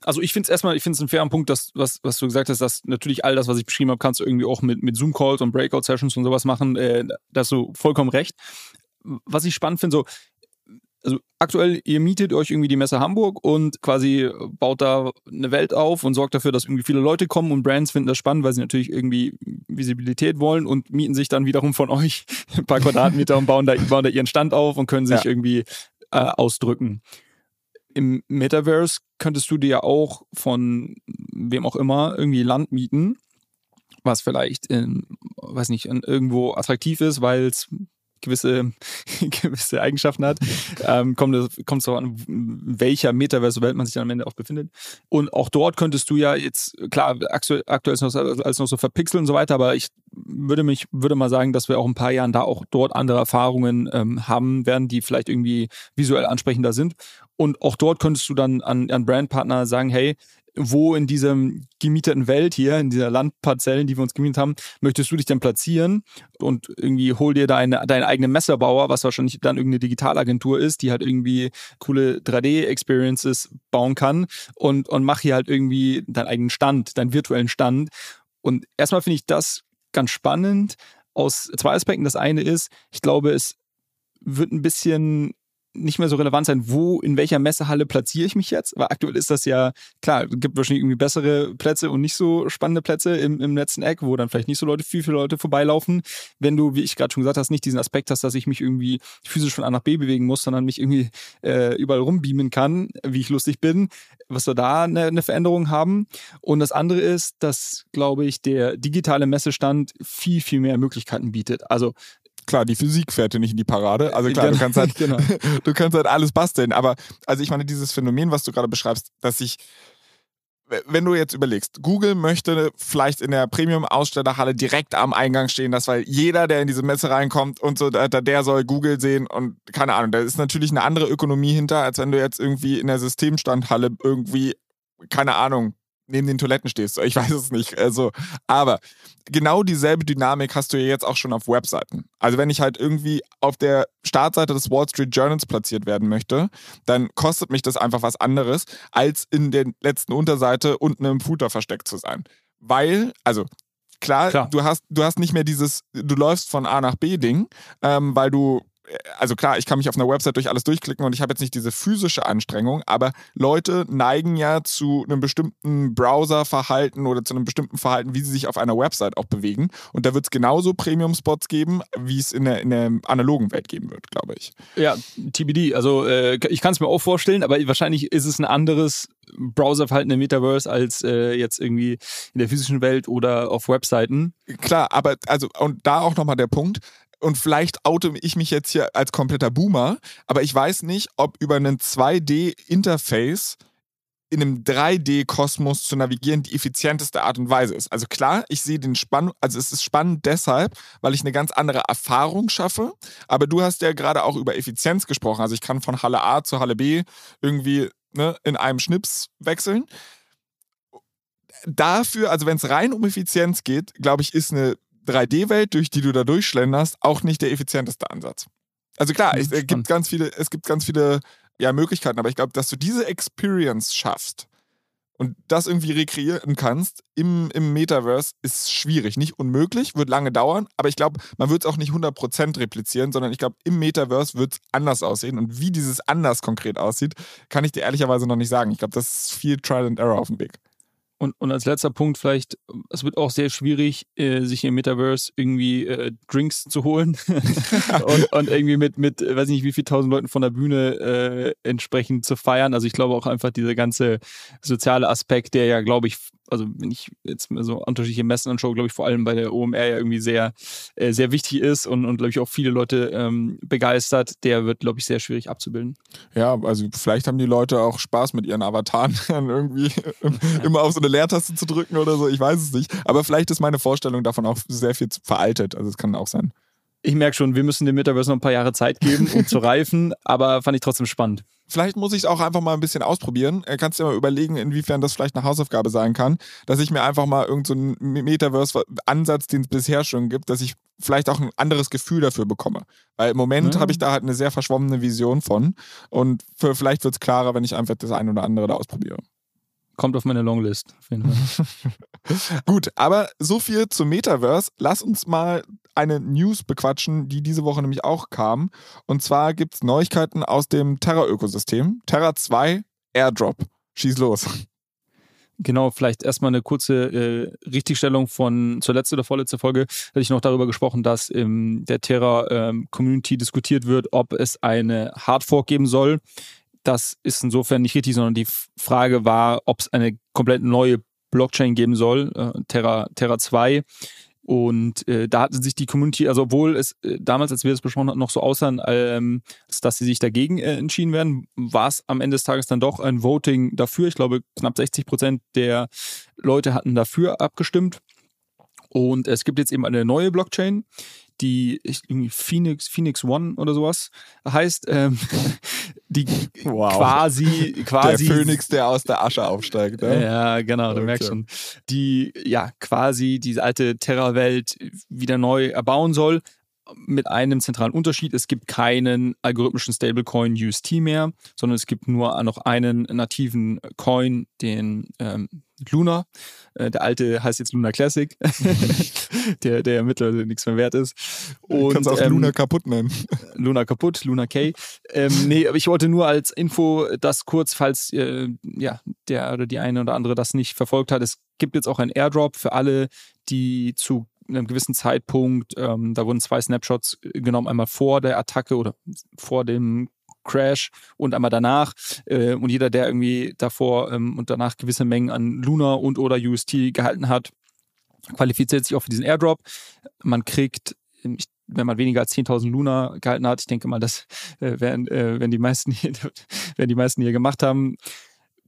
Also ich finde es erstmal, einen fairen Punkt, dass, was du gesagt hast, dass natürlich all das, was ich beschrieben habe, kannst du irgendwie auch mit Zoom-Calls und Breakout-Sessions und sowas machen. Da hast du vollkommen recht. Was ich spannend finde, so, also aktuell, ihr mietet euch irgendwie die Messe Hamburg und quasi baut da eine Welt auf und sorgt dafür, dass irgendwie viele Leute kommen, und Brands finden das spannend, weil sie natürlich irgendwie Visibilität wollen und mieten sich dann wiederum von euch ein paar Quadratmeter und bauen da ihren Stand auf und können sich irgendwie ausdrücken. Im Metaverse könntest du dir ja auch von wem auch immer irgendwie Land mieten, was vielleicht irgendwo attraktiv ist, weil es gewisse Eigenschaften hat. Kommt so an, welcher Metaverse-Welt man sich dann am Ende auch befindet. Und auch dort könntest du ja jetzt, klar, aktuell ist alles noch so verpixelt und so weiter, aber ich würde mal sagen, dass wir auch in ein paar Jahren da auch dort andere Erfahrungen haben werden, die vielleicht irgendwie visuell ansprechender sind. Und auch dort könntest du dann an Brandpartner sagen, hey, wo in dieser gemieteten Welt hier, in dieser Landparzellen, die wir uns gemietet haben, möchtest du dich denn platzieren? Und irgendwie hol dir deinen eigenen Messerbauer, was wahrscheinlich dann irgendeine Digitalagentur ist, die halt irgendwie coole 3D-Experiences bauen kann, und mach hier halt irgendwie deinen eigenen Stand, deinen virtuellen Stand. Und erstmal finde ich das ganz spannend aus 2 Aspekten. Das eine ist, ich glaube, es wird ein bisschen nicht mehr so relevant sein, in welcher Messehalle platziere ich mich jetzt, weil aktuell ist das ja, klar, es gibt wahrscheinlich irgendwie bessere Plätze und nicht so spannende Plätze im letzten Eck, wo dann vielleicht nicht so viele Leute vorbeilaufen, wenn du, wie ich gerade schon gesagt hast, nicht diesen Aspekt hast, dass ich mich irgendwie physisch von A nach B bewegen muss, sondern mich irgendwie überall rumbeamen kann, wie ich lustig bin, was wir da eine Veränderung haben. Und das andere ist, dass, glaube ich, der digitale Messestand viel, viel mehr Möglichkeiten bietet. Also klar, die Physik fährt dir nicht in die Parade. Also klar, du kannst halt alles basteln. Aber also ich meine, dieses Phänomen, was du gerade beschreibst, dass ich, wenn du jetzt überlegst, Google möchte vielleicht in der Premium-Ausstellerhalle direkt am Eingang stehen, dass weil jeder, der in diese Messe reinkommt und so, der soll Google sehen und keine Ahnung, da ist natürlich eine andere Ökonomie hinter, als wenn du jetzt irgendwie in der Systemstandhalle irgendwie, keine Ahnung, neben den Toiletten stehst. Ich weiß es nicht. Also, aber genau dieselbe Dynamik hast du ja jetzt auch schon auf Webseiten. Also wenn ich halt irgendwie auf der Startseite des Wall Street Journals platziert werden möchte, dann kostet mich das einfach was anderes, als in der letzten Unterseite unten im Footer versteckt zu sein. Weil, also klar. Du hast nicht mehr dieses, du läufst von A nach B Ding, weil du, also klar, ich kann mich auf einer Website durch alles durchklicken und ich habe jetzt nicht diese physische Anstrengung, aber Leute neigen ja zu einem bestimmten Browserverhalten oder zu einem bestimmten Verhalten, wie sie sich auf einer Website auch bewegen. Und da wird es genauso Premium-Spots geben, wie es in der analogen Welt geben wird, glaube ich. Ja, TBD. Also ich kann es mir auch vorstellen, aber wahrscheinlich ist es ein anderes Browserverhalten im Metaverse als jetzt irgendwie in der physischen Welt oder auf Webseiten. Klar, aber also und da auch nochmal der Punkt. Und vielleicht oute ich mich jetzt hier als kompletter Boomer, aber ich weiß nicht, ob über einen 2D-Interface in einem 3D-Kosmos zu navigieren die effizienteste Art und Weise ist. Also klar, ich sehe den Spannung, also es ist spannend deshalb, weil ich eine ganz andere Erfahrung schaffe, aber du hast ja gerade auch über Effizienz gesprochen. Also ich kann von Halle A zu Halle B irgendwie in einem Schnips wechseln. Dafür, also wenn es rein um Effizienz geht, glaube ich, ist eine 3D-Welt, durch die du da durchschlenderst, auch nicht der effizienteste Ansatz. Also klar, es gibt ganz viele ja, Möglichkeiten, aber ich glaube, dass du diese Experience schaffst und das irgendwie rekreieren kannst im Metaverse, ist schwierig. Nicht unmöglich, wird lange dauern, aber ich glaube, man wird es auch nicht 100% replizieren, sondern ich glaube, im Metaverse wird es anders aussehen und wie dieses anders konkret aussieht, kann ich dir ehrlicherweise noch nicht sagen. Ich glaube, das ist viel Trial and Error auf dem Weg. Und als letzter Punkt vielleicht, es wird auch sehr schwierig, sich im Metaverse irgendwie Drinks zu holen und irgendwie mit, weiß nicht wie viel tausend Leuten von der Bühne entsprechend zu feiern. Also ich glaube auch einfach dieser ganze soziale Aspekt, der ja, glaube ich, also wenn ich jetzt so unterschiedliche Messen anschaue, glaube ich vor allem bei der OMR ja irgendwie sehr, sehr wichtig ist und glaube ich auch viele Leute begeistert, der wird, glaube ich, sehr schwierig abzubilden. Ja, also vielleicht haben die Leute auch Spaß mit ihren Avataren irgendwie immer auf so eine Leertaste zu drücken oder so, ich weiß es nicht. Aber vielleicht ist meine Vorstellung davon auch sehr viel veraltet. Also es kann auch sein. Ich merke schon, wir müssen dem Metaverse noch ein paar Jahre Zeit geben, um zu reifen, aber fand ich trotzdem spannend. Vielleicht muss ich es auch einfach mal ein bisschen ausprobieren. Kannst dir mal überlegen, inwiefern das vielleicht eine Hausaufgabe sein kann, dass ich mir einfach mal irgendeinen Metaverse-Ansatz, den es bisher schon gibt, dass ich vielleicht auch ein anderes Gefühl dafür bekomme. Weil im Moment habe ich da halt eine sehr verschwommene Vision von und vielleicht wird es klarer, wenn ich einfach das eine oder andere da ausprobiere. Kommt auf meine Longlist. Auf jeden Fall. Gut, aber so viel zum Metaverse. Lass uns mal eine News bequatschen, die diese Woche nämlich auch kam. Und zwar gibt es Neuigkeiten aus dem Terra-Ökosystem. Terra 2 Airdrop. Schieß los. Genau, vielleicht erstmal eine kurze Richtigstellung zur letzten oder vorletzten Folge. Hatte ich noch darüber gesprochen, dass in der Terra-Community diskutiert wird, ob es eine Hardfork geben soll. Das ist insofern nicht richtig, sondern die Frage war, ob es eine komplett neue Blockchain geben soll, Terra 2. Und da hatte sich die Community, also obwohl es damals, als wir das besprochen hatten, noch so aussah, dass sie sich dagegen entschieden werden, war es am Ende des Tages dann doch ein Voting dafür. Ich glaube, knapp 60% der Leute hatten dafür abgestimmt. Und es gibt jetzt eben eine neue Blockchain, die irgendwie Phoenix One oder sowas heißt, die quasi der Phönix, der aus der Asche aufsteigt. Ne? Ja, genau, okay. Du merkst schon. Die ja quasi diese alte Terra-Welt wieder neu erbauen soll, mit einem zentralen Unterschied. Es gibt keinen algorithmischen Stablecoin UST mehr, sondern es gibt nur noch einen nativen Coin, den Luna. Der alte heißt jetzt Luna Classic, der mittlerweile nichts mehr wert ist. Du kannst auch Luna kaputt nennen. Luna kaputt, Luna K. Nee, aber ich wollte nur als Info das kurz, falls der oder die eine oder andere das nicht verfolgt hat. Es gibt jetzt auch einen Airdrop für alle, die zu einem gewissen Zeitpunkt, da wurden 2 Snapshots genommen, einmal vor der Attacke oder vor dem Crash und einmal danach. Und jeder, der irgendwie davor und danach gewisse Mengen an Luna und oder UST gehalten hat, qualifiziert sich auch für diesen Airdrop. Man kriegt, ich wenn man weniger als 10.000 Luna gehalten hat, ich denke mal, das werden die meisten hier gemacht haben,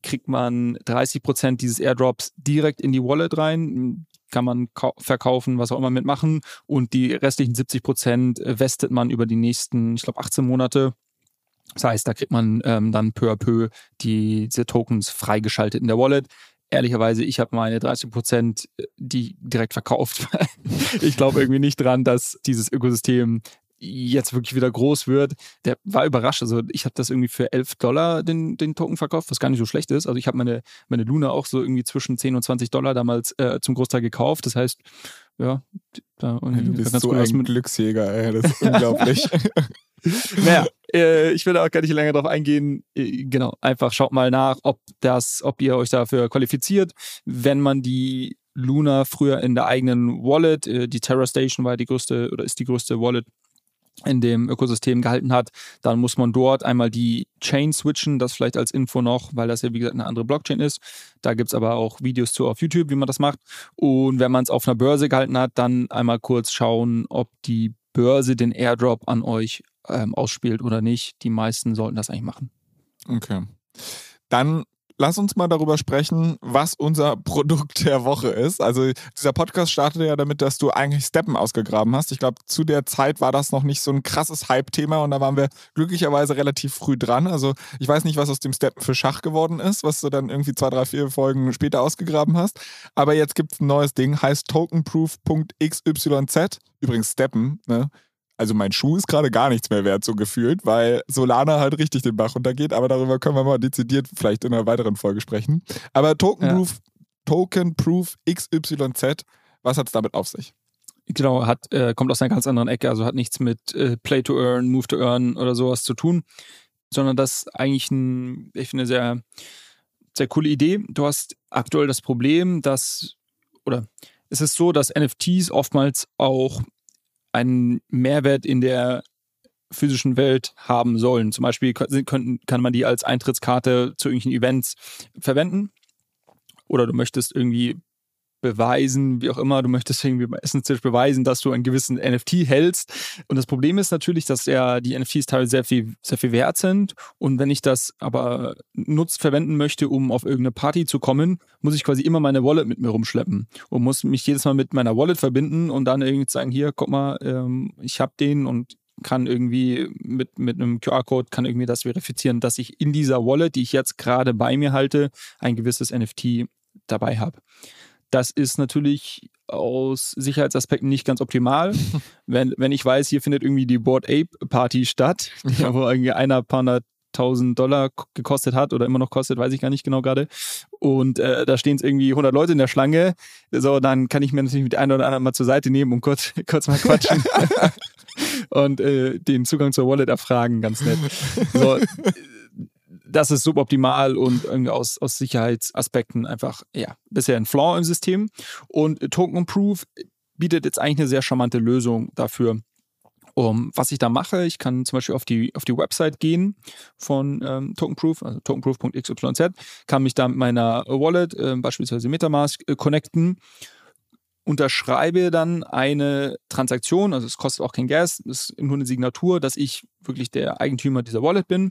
kriegt man 30% dieses Airdrops direkt in die Wallet rein, kann man verkaufen, was auch immer mitmachen, und die restlichen 70% vestet man über die nächsten, ich glaube, 18 Monate. Das heißt, da kriegt man dann peu à peu diese Tokens freigeschaltet in der Wallet. Ehrlicherweise, ich habe meine 30%, die direkt verkauft. Ich glaube irgendwie nicht dran, dass dieses Ökosystem jetzt wirklich wieder groß wird. Der war überrascht. Also ich habe das irgendwie für $11 den Token verkauft, was gar nicht so schlecht ist. Also ich habe meine Luna auch so irgendwie zwischen $10 und $20 damals zum Großteil gekauft. Das heißt, ja. Du bist so ein Glücksjäger, ey. Das ist unglaublich. Naja, ich will da auch gar nicht länger drauf eingehen. Genau, einfach schaut mal nach, ob ihr euch dafür qualifiziert. Wenn man die Luna früher in der eigenen Wallet, die Terra Station war die größte oder ist die größte Wallet in dem Ökosystem gehalten hat, dann muss man dort einmal die Chain switchen, das vielleicht als Info noch, weil das ja wie gesagt eine andere Blockchain ist. Da gibt es aber auch Videos zu auf YouTube, wie man das macht. Und wenn man es auf einer Börse gehalten hat, dann einmal kurz schauen, ob die Börse den Airdrop an euch ausspielt oder nicht. Die meisten sollten das eigentlich machen. Okay. Dann lass uns mal darüber sprechen, was unser Produkt der Woche ist. Also dieser Podcast startete ja damit, dass du eigentlich Steppen ausgegraben hast. Ich glaube, zu der Zeit war das noch nicht so ein krasses Hype-Thema und da waren wir glücklicherweise relativ früh dran. Also ich weiß nicht, was aus dem Steppen für Schach geworden ist, was du dann irgendwie 2, 3, 4 Folgen später ausgegraben hast. Aber jetzt gibt es ein neues Ding, heißt Tokenproof.xyz. Übrigens Steppen, ne? Also mein Schuh ist gerade gar nichts mehr wert, so gefühlt, weil Solana halt richtig den Bach runtergeht. Aber darüber können wir mal dezidiert vielleicht in einer weiteren Folge sprechen. Aber Tokenproof XYZ, was hat es damit auf sich? Genau, kommt aus einer ganz anderen Ecke. Also hat nichts mit Play to Earn, Move to Earn oder sowas zu tun. Sondern das ist eigentlich ich finde, sehr, sehr coole Idee. Du hast aktuell das Problem, es ist so, dass NFTs oftmals auch einen Mehrwert in der physischen Welt haben sollen. Zum Beispiel kann man die als Eintrittskarte zu irgendwelchen Events verwenden. Oder du möchtest irgendwie beweisen, wie auch immer, du möchtest irgendwie beim Essenstisch beweisen, dass du einen gewissen NFT hältst. Und das Problem ist natürlich, dass ja die NFTs teilweise sehr viel wert sind. Und wenn ich das aber verwenden möchte, um auf irgendeine Party zu kommen, muss ich quasi immer meine Wallet mit mir rumschleppen und muss mich jedes Mal mit meiner Wallet verbinden und dann irgendwie sagen, hier, guck mal, ich habe den und kann irgendwie mit einem QR-Code kann irgendwie das verifizieren, dass ich in dieser Wallet, die ich jetzt gerade bei mir halte, ein gewisses NFT dabei habe. Das ist natürlich aus Sicherheitsaspekten nicht ganz optimal. Wenn ich weiß, hier findet irgendwie die Bored Ape Party statt, wo irgendwie einer ein paar hunderttausend $100.000 gekostet hat oder immer noch kostet, weiß ich gar nicht genau gerade. Und da stehen es irgendwie 100 Leute in der Schlange. So, dann kann ich mir natürlich mit einem oder anderen mal zur Seite nehmen und kurz mal quatschen. Und den Zugang zur Wallet erfragen, ganz nett. So, das ist suboptimal und irgendwie aus Sicherheitsaspekten einfach, ja, bisher ein Flaw im System. Und Tokenproof bietet jetzt eigentlich eine sehr charmante Lösung dafür. Was ich da mache, ich kann zum Beispiel auf die Website gehen von Tokenproof, also tokenproof.xyz, kann mich da mit meiner Wallet, beispielsweise Metamask, connecten, unterschreibe dann eine Transaktion, also es kostet auch kein Gas, es ist nur eine Signatur, dass ich wirklich der Eigentümer dieser Wallet bin.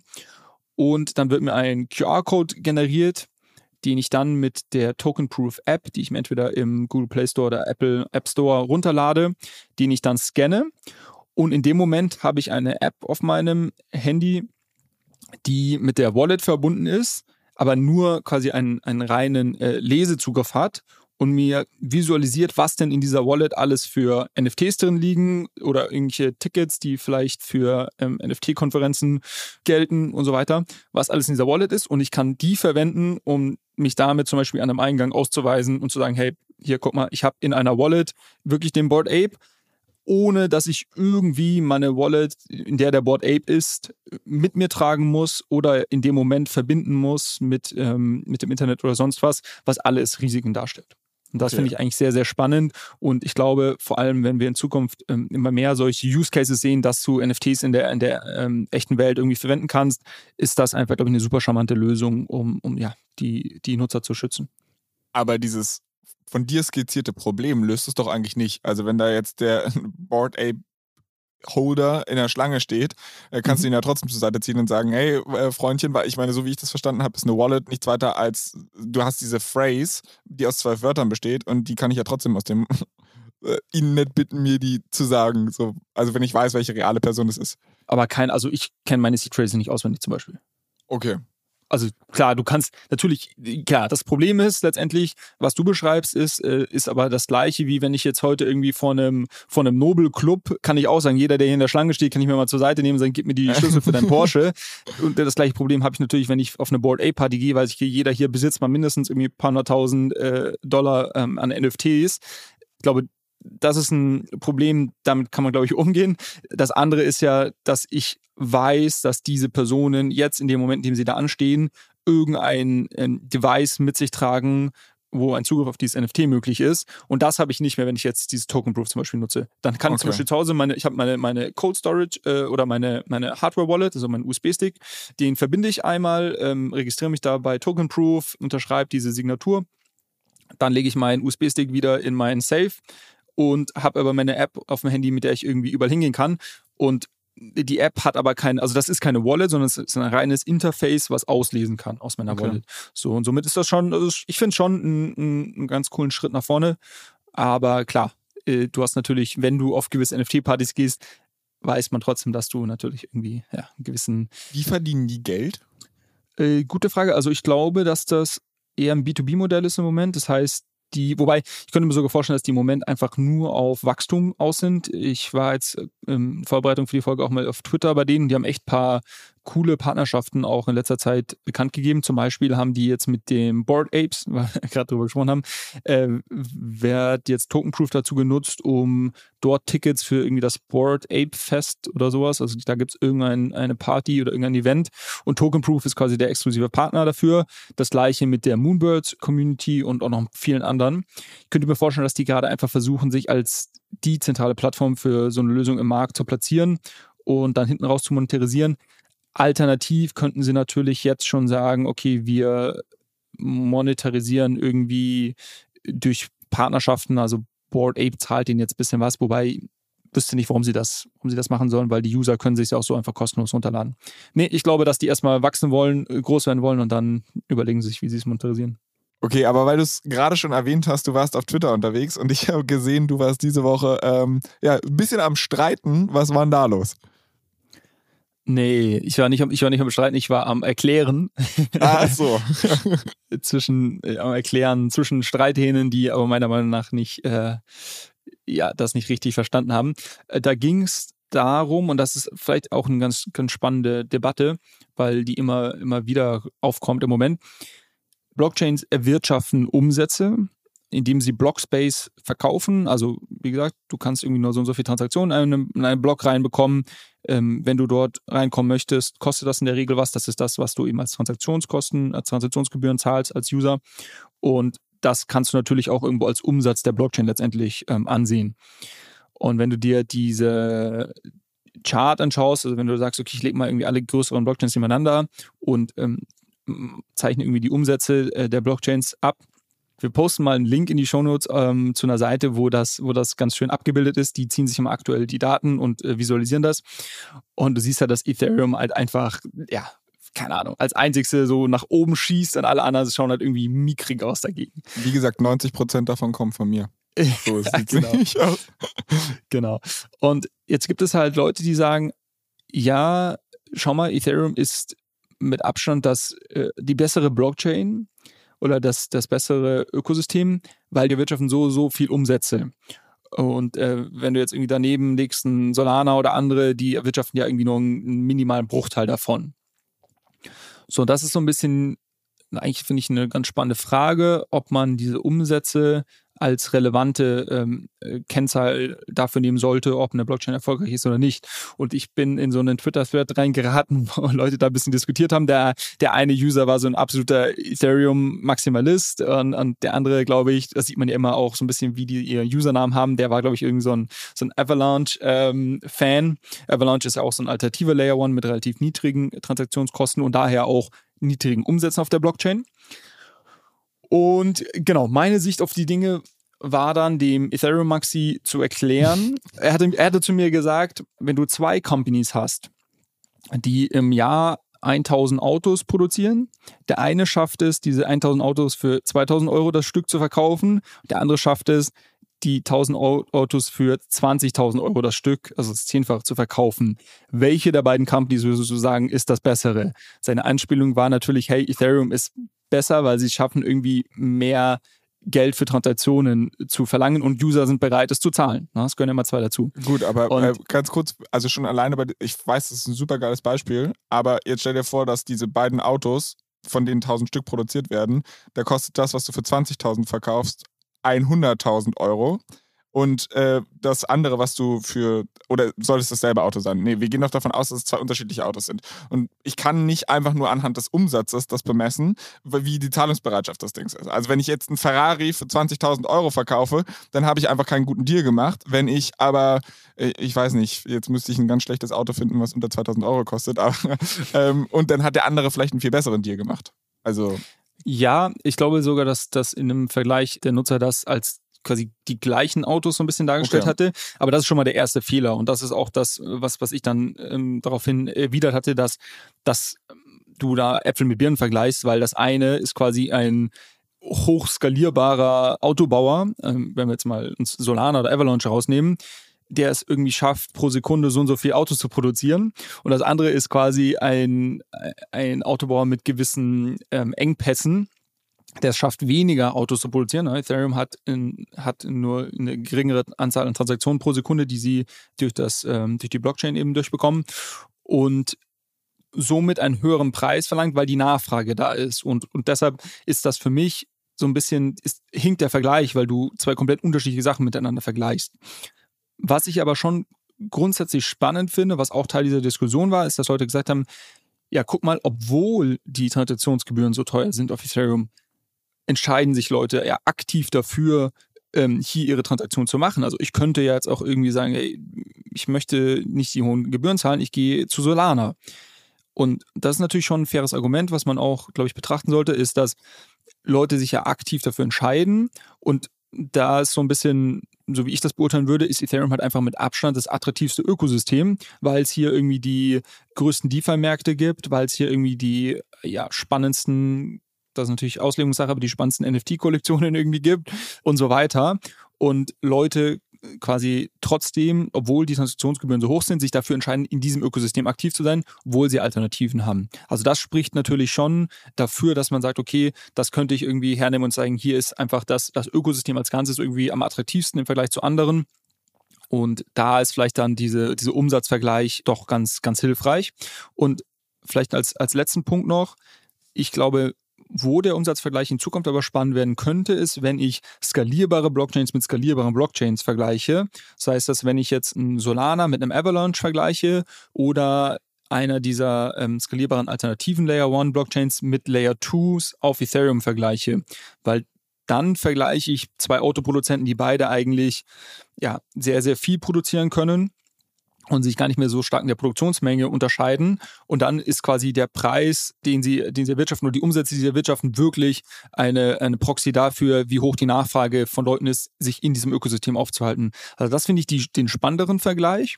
Und dann wird mir ein QR-Code generiert, den ich dann mit der Tokenproof-App, die ich mir entweder im Google Play Store oder Apple App Store runterlade, den ich dann scanne. Und in dem Moment habe ich eine App auf meinem Handy, die mit der Wallet verbunden ist, aber nur quasi einen reinen Lesezugriff hat und mir visualisiert, was denn in dieser Wallet alles für NFTs drin liegen oder irgendwelche Tickets, die vielleicht für NFT-Konferenzen gelten und so weiter, was alles in dieser Wallet ist. Und ich kann die verwenden, um mich damit zum Beispiel an einem Eingang auszuweisen und zu sagen, hey, hier, guck mal, ich habe in einer Wallet wirklich den Bored Ape, ohne dass ich irgendwie meine Wallet, in der Bored Ape ist, mit mir tragen muss oder in dem Moment verbinden muss mit dem Internet oder sonst was alles Risiken darstellt. Und das finde ich eigentlich sehr, sehr spannend. Und ich glaube, vor allem, wenn wir in Zukunft immer mehr solche Use Cases sehen, dass du NFTs in der echten Welt irgendwie verwenden kannst, ist das einfach, glaube ich, eine super charmante Lösung, um die Nutzer zu schützen. Aber dieses von dir skizzierte Problem löst es doch eigentlich nicht. Also wenn da jetzt der Bored Ape Holder in der Schlange steht, kannst du ihn ja trotzdem zur Seite ziehen und sagen, hey Freundchen, weil ich meine, so wie ich das verstanden habe, ist eine Wallet nichts weiter als, du hast diese Phrase, die aus 12 Wörtern besteht und die kann ich ja trotzdem aus dem Internet bitten, mir die zu sagen. So, also wenn ich weiß, welche reale Person es ist. Aber also ich kenne meine Seed-Phrase nicht auswendig zum Beispiel. Okay. Also klar, du kannst natürlich, klar, das Problem ist letztendlich, was du beschreibst, ist aber das Gleiche, wie wenn ich jetzt heute irgendwie vor einem Nobelclub, kann ich auch sagen, jeder, der hier in der Schlange steht, kann ich mir mal zur Seite nehmen und sagen, gib mir die Schlüssel für dein Porsche. Und das gleiche Problem habe ich natürlich, wenn ich auf eine Bored Ape Party gehe, weil ich jeder hier besitzt mal mindestens irgendwie ein paar hunderttausend Dollar an NFTs. Ich glaube, das ist ein Problem, damit kann man, glaube ich, umgehen. Das andere ist ja, dass ich weiß, dass diese Personen jetzt in dem Moment, in dem sie da anstehen, irgendein Device mit sich tragen, wo ein Zugriff auf dieses NFT möglich ist. Und das habe ich nicht mehr, wenn ich jetzt dieses Tokenproof zum Beispiel nutze. Dann kann ich zum Beispiel zu Hause, ich habe meine Cold Storage oder meine Hardware-Wallet, also meinen USB-Stick, den verbinde ich einmal, registriere mich da bei Tokenproof, unterschreibe diese Signatur. Dann lege ich meinen USB-Stick wieder in meinen Safe und habe aber meine App auf dem Handy, mit der ich irgendwie überall hingehen kann. Und die App hat aber also das ist keine Wallet, sondern es ist ein reines Interface, was auslesen kann aus meiner Wallet. So, und somit ist das schon, also ich finde schon einen ganz coolen Schritt nach vorne. Aber klar, du hast natürlich, wenn du auf gewisse NFT-Partys gehst, weiß man trotzdem, dass du natürlich irgendwie einen gewissen... Wie verdienen die Geld? Gute Frage. Also ich glaube, dass das eher ein B2B-Modell ist im Moment. Das heißt, wobei, ich könnte mir sogar vorstellen, dass die im Moment einfach nur auf Wachstum aus sind. Ich war jetzt in Vorbereitung für die Folge auch mal auf Twitter bei denen. Die haben echt ein paar coole Partnerschaften auch in letzter Zeit bekannt gegeben. Zum Beispiel haben die jetzt mit dem Bored Apes, weil wir gerade drüber gesprochen haben, wird jetzt Tokenproof dazu genutzt, um dort Tickets für irgendwie das Bored Ape Fest oder sowas. Also da gibt es irgendeine Party oder irgendein Event und Tokenproof ist quasi der exklusive Partner dafür. Das gleiche mit der Moonbirds Community und auch noch vielen anderen. Ich könnte mir vorstellen, dass die gerade einfach versuchen, sich als die zentrale Plattform für so eine Lösung im Markt zu platzieren und dann hinten raus zu monetarisieren. Alternativ könnten sie natürlich jetzt schon sagen, okay, wir monetarisieren irgendwie durch Partnerschaften, also Bored Ape zahlt denen jetzt ein bisschen was, wobei ich wüsste nicht, warum sie das machen sollen, weil die User können sich ja auch so einfach kostenlos runterladen. Nee, ich glaube, dass die erstmal wachsen wollen, groß werden wollen und dann überlegen sie sich, wie sie es monetarisieren. Okay, aber weil du es gerade schon erwähnt hast, du warst auf Twitter unterwegs und ich habe gesehen, du warst diese Woche ein bisschen am Streiten. Was war denn da los? Nee, ich war nicht am Streiten, ich war am Erklären. Ach so. Am Erklären zwischen Streithähnen, die aber meiner Meinung nach nicht, das nicht richtig verstanden haben. Da ging es darum, und das ist vielleicht auch eine ganz, ganz spannende Debatte, weil die immer wieder aufkommt im Moment. Blockchains erwirtschaften Umsätze, indem sie Blockspace verkaufen. Also wie gesagt, du kannst irgendwie nur so viel Transaktionen in einen Block reinbekommen. Wenn du dort reinkommen möchtest, kostet das in der Regel was. Das ist das, was du eben als Transaktionsgebühren zahlst als User. Und das kannst du natürlich auch irgendwo als Umsatz der Blockchain letztendlich ansehen. Und wenn du dir diese Chart anschaust, also wenn du sagst, okay, ich lege mal irgendwie alle größeren Blockchains nebeneinander und zeichne irgendwie die Umsätze der Blockchains ab. Wir posten mal einen Link in die Shownotes zu einer Seite, wo das ganz schön abgebildet ist. Die ziehen sich immer aktuell die Daten und visualisieren das. Und du siehst ja, dass Ethereum halt einfach, keine Ahnung, als einzigste so nach oben schießt und alle anderen schauen halt irgendwie mickrig aus dagegen. Wie gesagt, 90% davon kommen von mir. So ist es nicht aus. Genau. Und jetzt gibt es halt Leute, die sagen, ja, schau mal, Ethereum ist mit Abstand die bessere Blockchain oder das bessere Ökosystem, weil die wirtschaften so viel Umsätze. Und wenn du jetzt irgendwie daneben legst, ein Solana oder andere, die wirtschaften ja irgendwie nur einen minimalen Bruchteil davon. So, das ist so ein bisschen, eigentlich finde ich eine ganz spannende Frage, ob man diese Umsätze als relevante Kennzahl dafür nehmen sollte, ob eine Blockchain erfolgreich ist oder nicht. Und ich bin in so einen Twitter-Thread reingeraten, wo Leute da ein bisschen diskutiert haben. Der eine User war so ein absoluter Ethereum-Maximalist und der andere, glaube ich, das sieht man ja immer auch so ein bisschen, wie die ihren Usernamen haben, der war, glaube ich, irgendwie so ein Avalanche-Fan. Avalanche ist ja auch so ein alternativer Layer One mit relativ niedrigen Transaktionskosten und daher auch niedrigen Umsätzen auf der Blockchain. Und genau, meine Sicht auf die Dinge war dann dem Ethereum Maxi zu erklären, er hatte zu mir gesagt, wenn du zwei Companies hast, die im Jahr 1000 Autos produzieren, der eine schafft es, diese 1000 Autos für 2000 Euro das Stück zu verkaufen, der andere schafft es, die 1000 Autos für 20.000 Euro das Stück, also das 10-fache zu verkaufen. Welche der beiden Companies würdest du sagen, ist das Bessere? Seine Anspielung war natürlich, hey, Ethereum ist besser, weil sie schaffen irgendwie mehr Geld für Transaktionen zu verlangen und User sind bereit, es zu zahlen. Das gehören ja mal zwei dazu. Gut, aber ganz kurz, also schon alleine, ich weiß, das ist ein super geiles Beispiel, aber jetzt stell dir vor, dass diese beiden Autos, von denen 1000 Stück produziert werden, da kostet das, was du für 20.000 verkaufst, 100.000 Euro und das andere, was du für, oder soll es dasselbe Auto sein? Nee, wir gehen doch davon aus, dass es zwei unterschiedliche Autos sind. Und ich kann nicht einfach nur anhand des Umsatzes das bemessen, wie die Zahlungsbereitschaft des Dings ist. Also wenn ich jetzt einen Ferrari für 20.000 Euro verkaufe, dann habe ich einfach keinen guten Deal gemacht. Wenn ich aber, ich weiß nicht, jetzt müsste ich ein ganz schlechtes Auto finden, was unter 2.000 Euro kostet, aber, und dann hat der andere vielleicht einen viel besseren Deal gemacht. Also... Ja, ich glaube sogar, dass das in einem Vergleich der Nutzer das als quasi die gleichen Autos so ein bisschen dargestellt hatte. Aber das ist schon mal der erste Fehler. Und das ist auch das, was ich dann daraufhin erwidert hatte, dass du da Äpfel mit Birnen vergleichst, weil das eine ist quasi ein hochskalierbarer Autobauer, wenn wir jetzt mal uns Solana oder Avalanche rausnehmen, der es irgendwie schafft, pro Sekunde so und so viel Autos zu produzieren. Und das andere ist quasi ein Autobauer mit gewissen Engpässen, der es schafft, weniger Autos zu produzieren. Ethereum hat nur eine geringere Anzahl an Transaktionen pro Sekunde, die sie durch die Blockchain eben durchbekommen. Und somit einen höheren Preis verlangt, weil die Nachfrage da ist. Und deshalb ist das für mich so ein bisschen, hinkt der Vergleich, weil du zwei komplett unterschiedliche Sachen miteinander vergleichst. Was ich aber schon grundsätzlich spannend finde, was auch Teil dieser Diskussion war, ist, dass Leute gesagt haben, ja, guck mal, obwohl die Transaktionsgebühren so teuer sind auf Ethereum, entscheiden sich Leute ja aktiv dafür, hier ihre Transaktion zu machen. Also ich könnte ja jetzt auch irgendwie sagen, ey, ich möchte nicht die hohen Gebühren zahlen, ich gehe zu Solana. Und das ist natürlich schon ein faires Argument, was man auch, glaube ich, betrachten sollte, ist, dass Leute sich ja aktiv dafür entscheiden und da ist so ein bisschen, so wie ich das beurteilen würde, ist Ethereum halt einfach mit Abstand das attraktivste Ökosystem, weil es hier irgendwie die größten DeFi-Märkte gibt, weil es hier irgendwie die spannendsten, das ist natürlich Auslegungssache, aber die spannendsten NFT-Kollektionen irgendwie gibt und so weiter. Und Leute quasi trotzdem, obwohl die Transaktionsgebühren so hoch sind, sich dafür entscheiden, in diesem Ökosystem aktiv zu sein, obwohl sie Alternativen haben. Also das spricht natürlich schon dafür, dass man sagt, okay, das könnte ich irgendwie hernehmen und sagen, hier ist einfach das Ökosystem als Ganzes irgendwie am attraktivsten im Vergleich zu anderen. Und da ist vielleicht dann diese Umsatzvergleich doch ganz, ganz hilfreich. Und vielleicht als letzten Punkt noch, ich glaube, wo der Umsatzvergleich in Zukunft aber spannend werden könnte, ist, wenn ich skalierbare Blockchains mit skalierbaren Blockchains vergleiche. Das heißt, dass wenn ich jetzt einen Solana mit einem Avalanche vergleiche oder einer dieser skalierbaren alternativen Layer 1 Blockchains mit Layer 2s auf Ethereum vergleiche. Weil dann vergleiche ich zwei Autoproduzenten, die beide eigentlich sehr, sehr viel produzieren können und sich gar nicht mehr so stark in der Produktionsmenge unterscheiden. Und dann ist quasi der Preis, den sie erwirtschaften oder die Umsätze, die sie erwirtschaften, wirklich eine Proxy dafür, wie hoch die Nachfrage von Leuten ist, sich in diesem Ökosystem aufzuhalten. Also das finde ich den spannenderen Vergleich.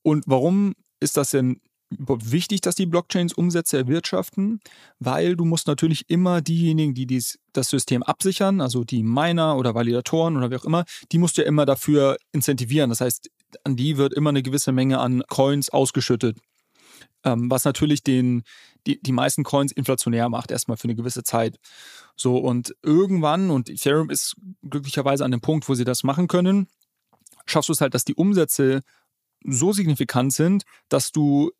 Und warum ist das denn überhaupt wichtig, dass die Blockchains Umsätze erwirtschaften? Weil du musst natürlich immer diejenigen, die das System absichern, also die Miner oder Validatoren oder wie auch immer, die musst du ja immer dafür incentivieren. Das heißt, an die wird immer eine gewisse Menge an Coins ausgeschüttet, was natürlich die meisten Coins inflationär macht, erstmal für eine gewisse Zeit. So, und irgendwann, und Ethereum ist glücklicherweise an dem Punkt, wo sie das machen können, schaffst du es halt, dass die Umsätze so signifikant sind, dass du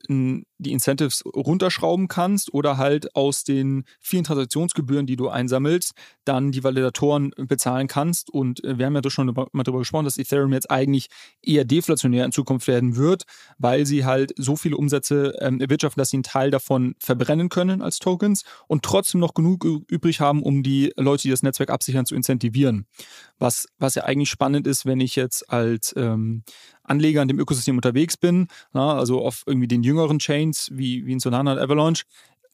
die Incentives runterschrauben kannst oder halt aus den vielen Transaktionsgebühren, die du einsammelst, dann die Validatoren bezahlen kannst. Und wir haben ja doch schon mal darüber gesprochen, dass Ethereum jetzt eigentlich eher deflationär in Zukunft werden wird, weil sie halt so viele Umsätze erwirtschaften, dass sie einen Teil davon verbrennen können als Tokens und trotzdem noch genug übrig haben, um die Leute, die das Netzwerk absichern, zu incentivieren. Was ja eigentlich spannend ist, wenn ich jetzt als Anleger in dem Ökosystem unterwegs bin, also auf irgendwie den jüngeren Chains wie in Solana und Avalanche,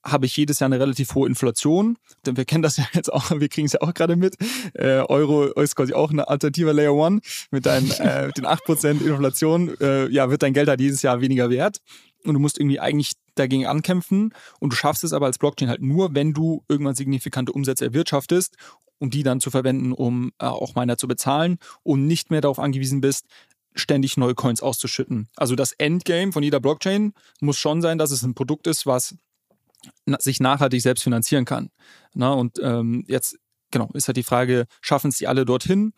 habe ich jedes Jahr eine relativ hohe Inflation. Denn wir kennen das ja jetzt auch, wir kriegen es ja auch gerade mit. Euro ist quasi auch eine alternative Layer One. Mit den 8% Inflation wird dein Geld halt jedes Jahr weniger wert. Und du musst irgendwie eigentlich dagegen ankämpfen. Und du schaffst es aber als Blockchain halt nur, wenn du irgendwann signifikante Umsätze erwirtschaftest, um die dann zu verwenden, um auch Miner zu bezahlen und nicht mehr darauf angewiesen bist, ständig neue Coins auszuschütten. Also das Endgame von jeder Blockchain muss schon sein, dass es ein Produkt ist, was sich nachhaltig selbst finanzieren kann. Na, und jetzt genau ist halt die Frage, schaffen es die alle dorthin?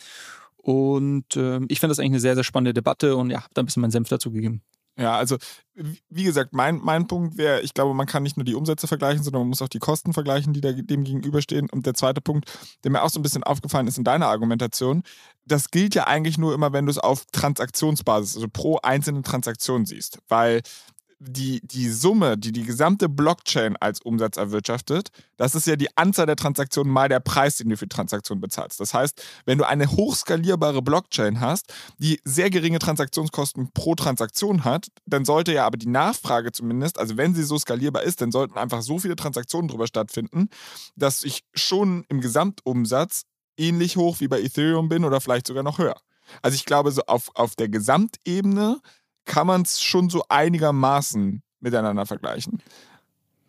Und ich finde das eigentlich eine sehr, sehr spannende Debatte und ja, habe da ein bisschen meinen Senf dazu gegeben. Ja, also wie gesagt, mein Punkt wäre, ich glaube, man kann nicht nur die Umsätze vergleichen, sondern man muss auch die Kosten vergleichen, die da dem gegenüberstehen. Und der zweite Punkt, der mir auch so ein bisschen aufgefallen ist in deiner Argumentation, das gilt ja eigentlich nur immer, wenn du es auf Transaktionsbasis, also pro einzelne Transaktion siehst. Weil die Summe, die gesamte Blockchain als Umsatz erwirtschaftet, das ist ja die Anzahl der Transaktionen mal der Preis, den du für Transaktionen bezahlst. Das heißt, wenn du eine hochskalierbare Blockchain hast, die sehr geringe Transaktionskosten pro Transaktion hat, dann sollte ja aber die Nachfrage zumindest, also wenn sie so skalierbar ist, dann sollten einfach so viele Transaktionen drüber stattfinden, dass ich schon im Gesamtumsatz ähnlich hoch wie bei Ethereum bin oder vielleicht sogar noch höher. Also ich glaube, so auf der Gesamtebene kann man es schon so einigermaßen miteinander vergleichen.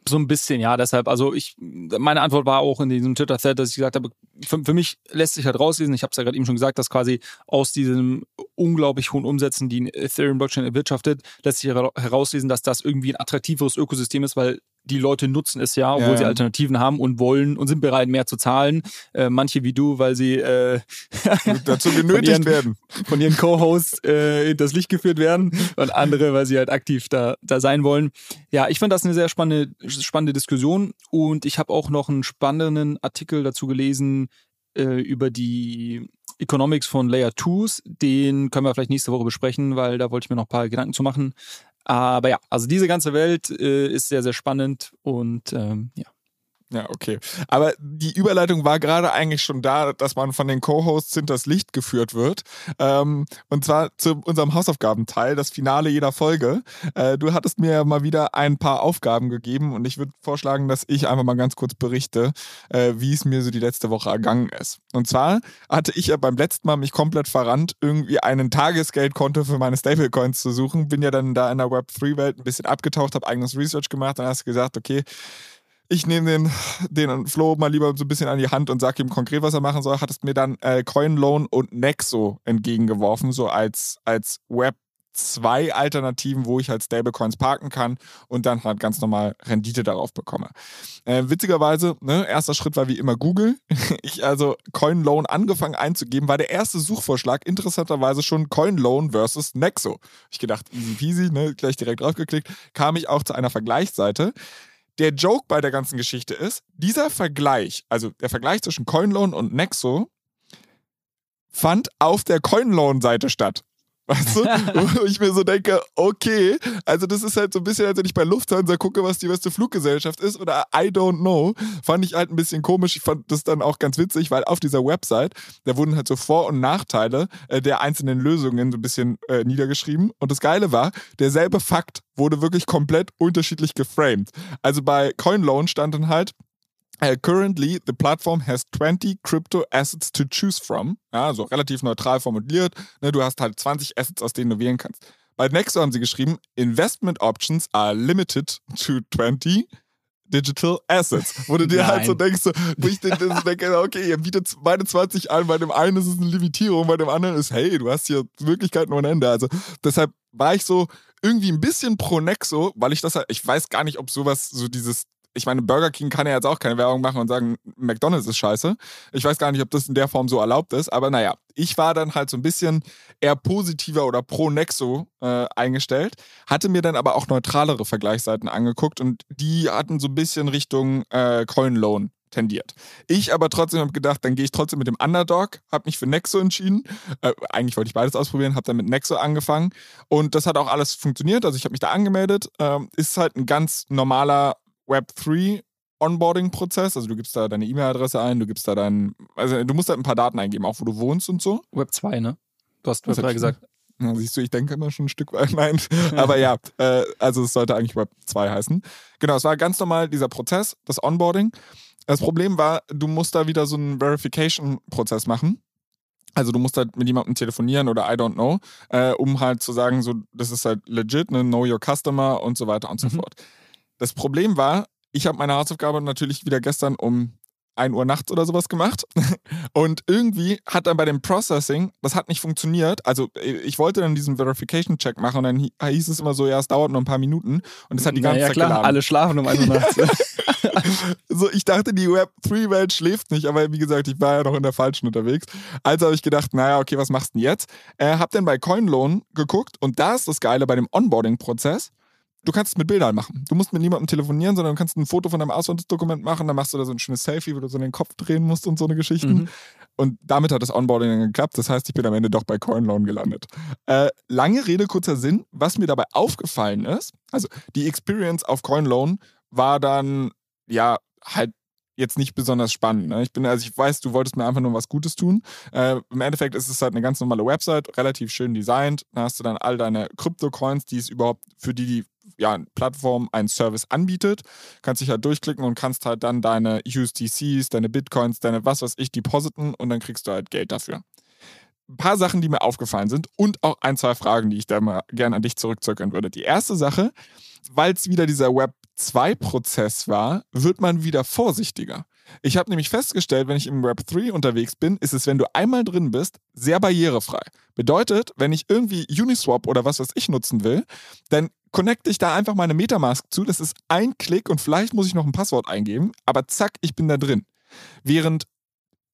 So ein bisschen, ja, deshalb, also meine Antwort war auch in diesem Twitter-Thread, dass ich gesagt habe, für mich lässt sich halt rauslesen, ich habe es ja gerade eben schon gesagt, dass quasi aus diesen unglaublich hohen Umsätzen, die in Ethereum-Blockchain erwirtschaftet, lässt sich herauslesen, dass das irgendwie ein attraktiveres Ökosystem ist, weil die Leute nutzen es ja, obwohl sie Alternativen haben und wollen und sind bereit, mehr zu zahlen. Manche wie du, weil sie dazu genötigt werden. Von ihren Co-Hosts das Licht geführt werden und andere, weil sie halt aktiv da sein wollen. Ja, ich fand das eine sehr spannende Diskussion und ich habe auch noch einen spannenden Artikel dazu gelesen über die Economics von Layer 2s. Den können wir vielleicht nächste Woche besprechen, weil da wollte ich mir noch ein paar Gedanken zu machen. Aber ja, also diese ganze Welt ist sehr, sehr spannend und ja. Ja, okay. Aber die Überleitung war gerade eigentlich schon da, dass man von den Co-Hosts hinters Licht geführt wird. Und zwar zu unserem Hausaufgabenteil, das Finale jeder Folge. Du hattest mir mal wieder ein paar Aufgaben gegeben und ich würde vorschlagen, dass ich einfach mal ganz kurz berichte, wie es mir so die letzte Woche ergangen ist. Und zwar hatte ich ja beim letzten Mal mich komplett verrannt, irgendwie einen Tagesgeldkonto für meine Stablecoins zu suchen. Bin ja dann da in der Web3-Welt ein bisschen abgetaucht, habe eigenes Research gemacht und hast gesagt, okay, ich nehme den Flo mal lieber so ein bisschen an die Hand und sage ihm konkret, was er machen soll. Hattest mir dann CoinLoan und Nexo entgegengeworfen, so als Web2-Alternativen, wo ich halt Stablecoins parken kann und dann halt ganz normal Rendite darauf bekomme. Witzigerweise, ne, erster Schritt war wie immer Google. Ich also CoinLoan angefangen einzugeben, war der erste Suchvorschlag interessanterweise schon CoinLoan versus Nexo. Ich gedacht, easy peasy, ne, gleich direkt draufgeklickt, kam ich auch zu einer Vergleichsseite. Der Joke bei der ganzen Geschichte ist, dieser Vergleich, also der Vergleich zwischen CoinLoan und Nexo, fand auf der CoinLoan-Seite statt. Weißt du? Wo ich mir so denke, okay, also das ist halt so ein bisschen, als wenn ich bei Lufthansa gucke, was die beste Fluggesellschaft ist oder I don't know, fand ich halt ein bisschen komisch. Ich fand das dann auch ganz witzig, weil auf dieser Website, da wurden halt so Vor- und Nachteile der einzelnen Lösungen so ein bisschen niedergeschrieben. Und das Geile war, derselbe Fakt wurde wirklich komplett unterschiedlich geframed. Also bei CoinLoan stand dann halt, currently, the platform has 20 crypto assets to choose from. Ja, so relativ neutral formuliert. Ne, du hast halt 20 Assets, aus denen du wählen kannst. Bei Nexo haben sie geschrieben, investment options are limited to 20 digital assets. Wo du dir halt so denkst, wo ich dir denke, okay, ihr bietet beide 20 an, bei dem einen ist es eine Limitierung, bei dem anderen ist, hey, du hast hier Möglichkeiten ohne Ende. Also deshalb war ich so irgendwie ein bisschen pro Nexo, weil ich das halt, ich weiß gar nicht, ob sowas, so dieses, ich meine, Burger King kann ja jetzt auch keine Werbung machen und sagen, McDonald's ist scheiße. Ich weiß gar nicht, ob das in der Form so erlaubt ist. Aber naja, ich war dann halt so ein bisschen eher positiver oder pro Nexo eingestellt. Hatte mir dann aber auch neutralere Vergleichsseiten angeguckt und die hatten so ein bisschen Richtung CoinLoan tendiert. Ich aber trotzdem habe gedacht, dann gehe ich trotzdem mit dem Underdog, habe mich für Nexo entschieden. Eigentlich wollte ich beides ausprobieren, habe dann mit Nexo angefangen. Und das hat auch alles funktioniert. Also ich habe mich da angemeldet. Ist halt ein ganz normaler Web3-Onboarding-Prozess, also du gibst da deine E-Mail-Adresse ein, du gibst da also du musst halt ein paar Daten eingeben, auch wo du wohnst und so. Web 2, ne? Du hast Web 3 gesagt. Ja, siehst du, ich denke immer schon ein Stück weit. Nein, aber ja, also es sollte eigentlich Web 2 heißen. Genau, es war ganz normal dieser Prozess, das Onboarding. Das Problem war, du musst da wieder so einen Verification-Prozess machen. Also du musst halt mit jemandem telefonieren oder I don't know, um halt zu sagen, so, das ist halt legit, ne, know your customer und so weiter und so fort. Das Problem war, ich habe meine Hausaufgabe natürlich wieder gestern um 1 Uhr nachts oder sowas gemacht und irgendwie hat dann bei dem Processing, das hat nicht funktioniert, also ich wollte dann diesen Verification-Check machen und dann hieß es immer so, ja, es dauert noch ein paar Minuten und es hat die ganze Zeit klar, geladen. Alle schlafen um 1 Uhr nachts. So, ich dachte, die Web3-Welt schläft nicht, aber wie gesagt, ich war ja noch in der falschen unterwegs. Also habe ich gedacht, naja, okay, was machst du denn jetzt? Hab dann bei CoinLoan geguckt und da ist das Geile bei dem Onboarding-Prozess, du kannst es mit Bildern machen. Du musst mit niemandem telefonieren, sondern du kannst ein Foto von deinem Ausweisdokument machen, dann machst du da so ein schönes Selfie, wo du so den Kopf drehen musst und so eine Geschichten. Und damit hat das Onboarding dann geklappt. Das heißt, ich bin am Ende doch bei CoinLoan gelandet. Lange Rede, kurzer Sinn. Was mir dabei aufgefallen ist, also die Experience auf CoinLoan war dann, ja, halt jetzt nicht besonders spannend. Ne? Ich weiß, du wolltest mir einfach nur was Gutes tun. Im Endeffekt ist es halt eine ganz normale Website, relativ schön designt. Da hast du dann all deine Krypto-Coins, die es überhaupt für die ja, Plattform einen Service anbietet. Kannst dich halt durchklicken und kannst halt dann deine USDCs, deine Bitcoins, deine was weiß ich, depositen und dann kriegst du halt Geld dafür. Ein paar Sachen, die mir aufgefallen sind und auch ein, zwei Fragen, die ich da mal gerne an dich zurückzögern würde. Die erste Sache, weil es wieder dieser Web2-Prozess war, wird man wieder vorsichtiger. Ich habe nämlich festgestellt, wenn ich im Web 3 unterwegs bin, ist es, wenn du einmal drin bist, sehr barrierefrei. Bedeutet, wenn ich irgendwie Uniswap oder was weiß ich nutzen will, dann connecte ich da einfach meine Metamask zu. Das ist ein Klick und vielleicht muss ich noch ein Passwort eingeben, aber zack, ich bin da drin. Während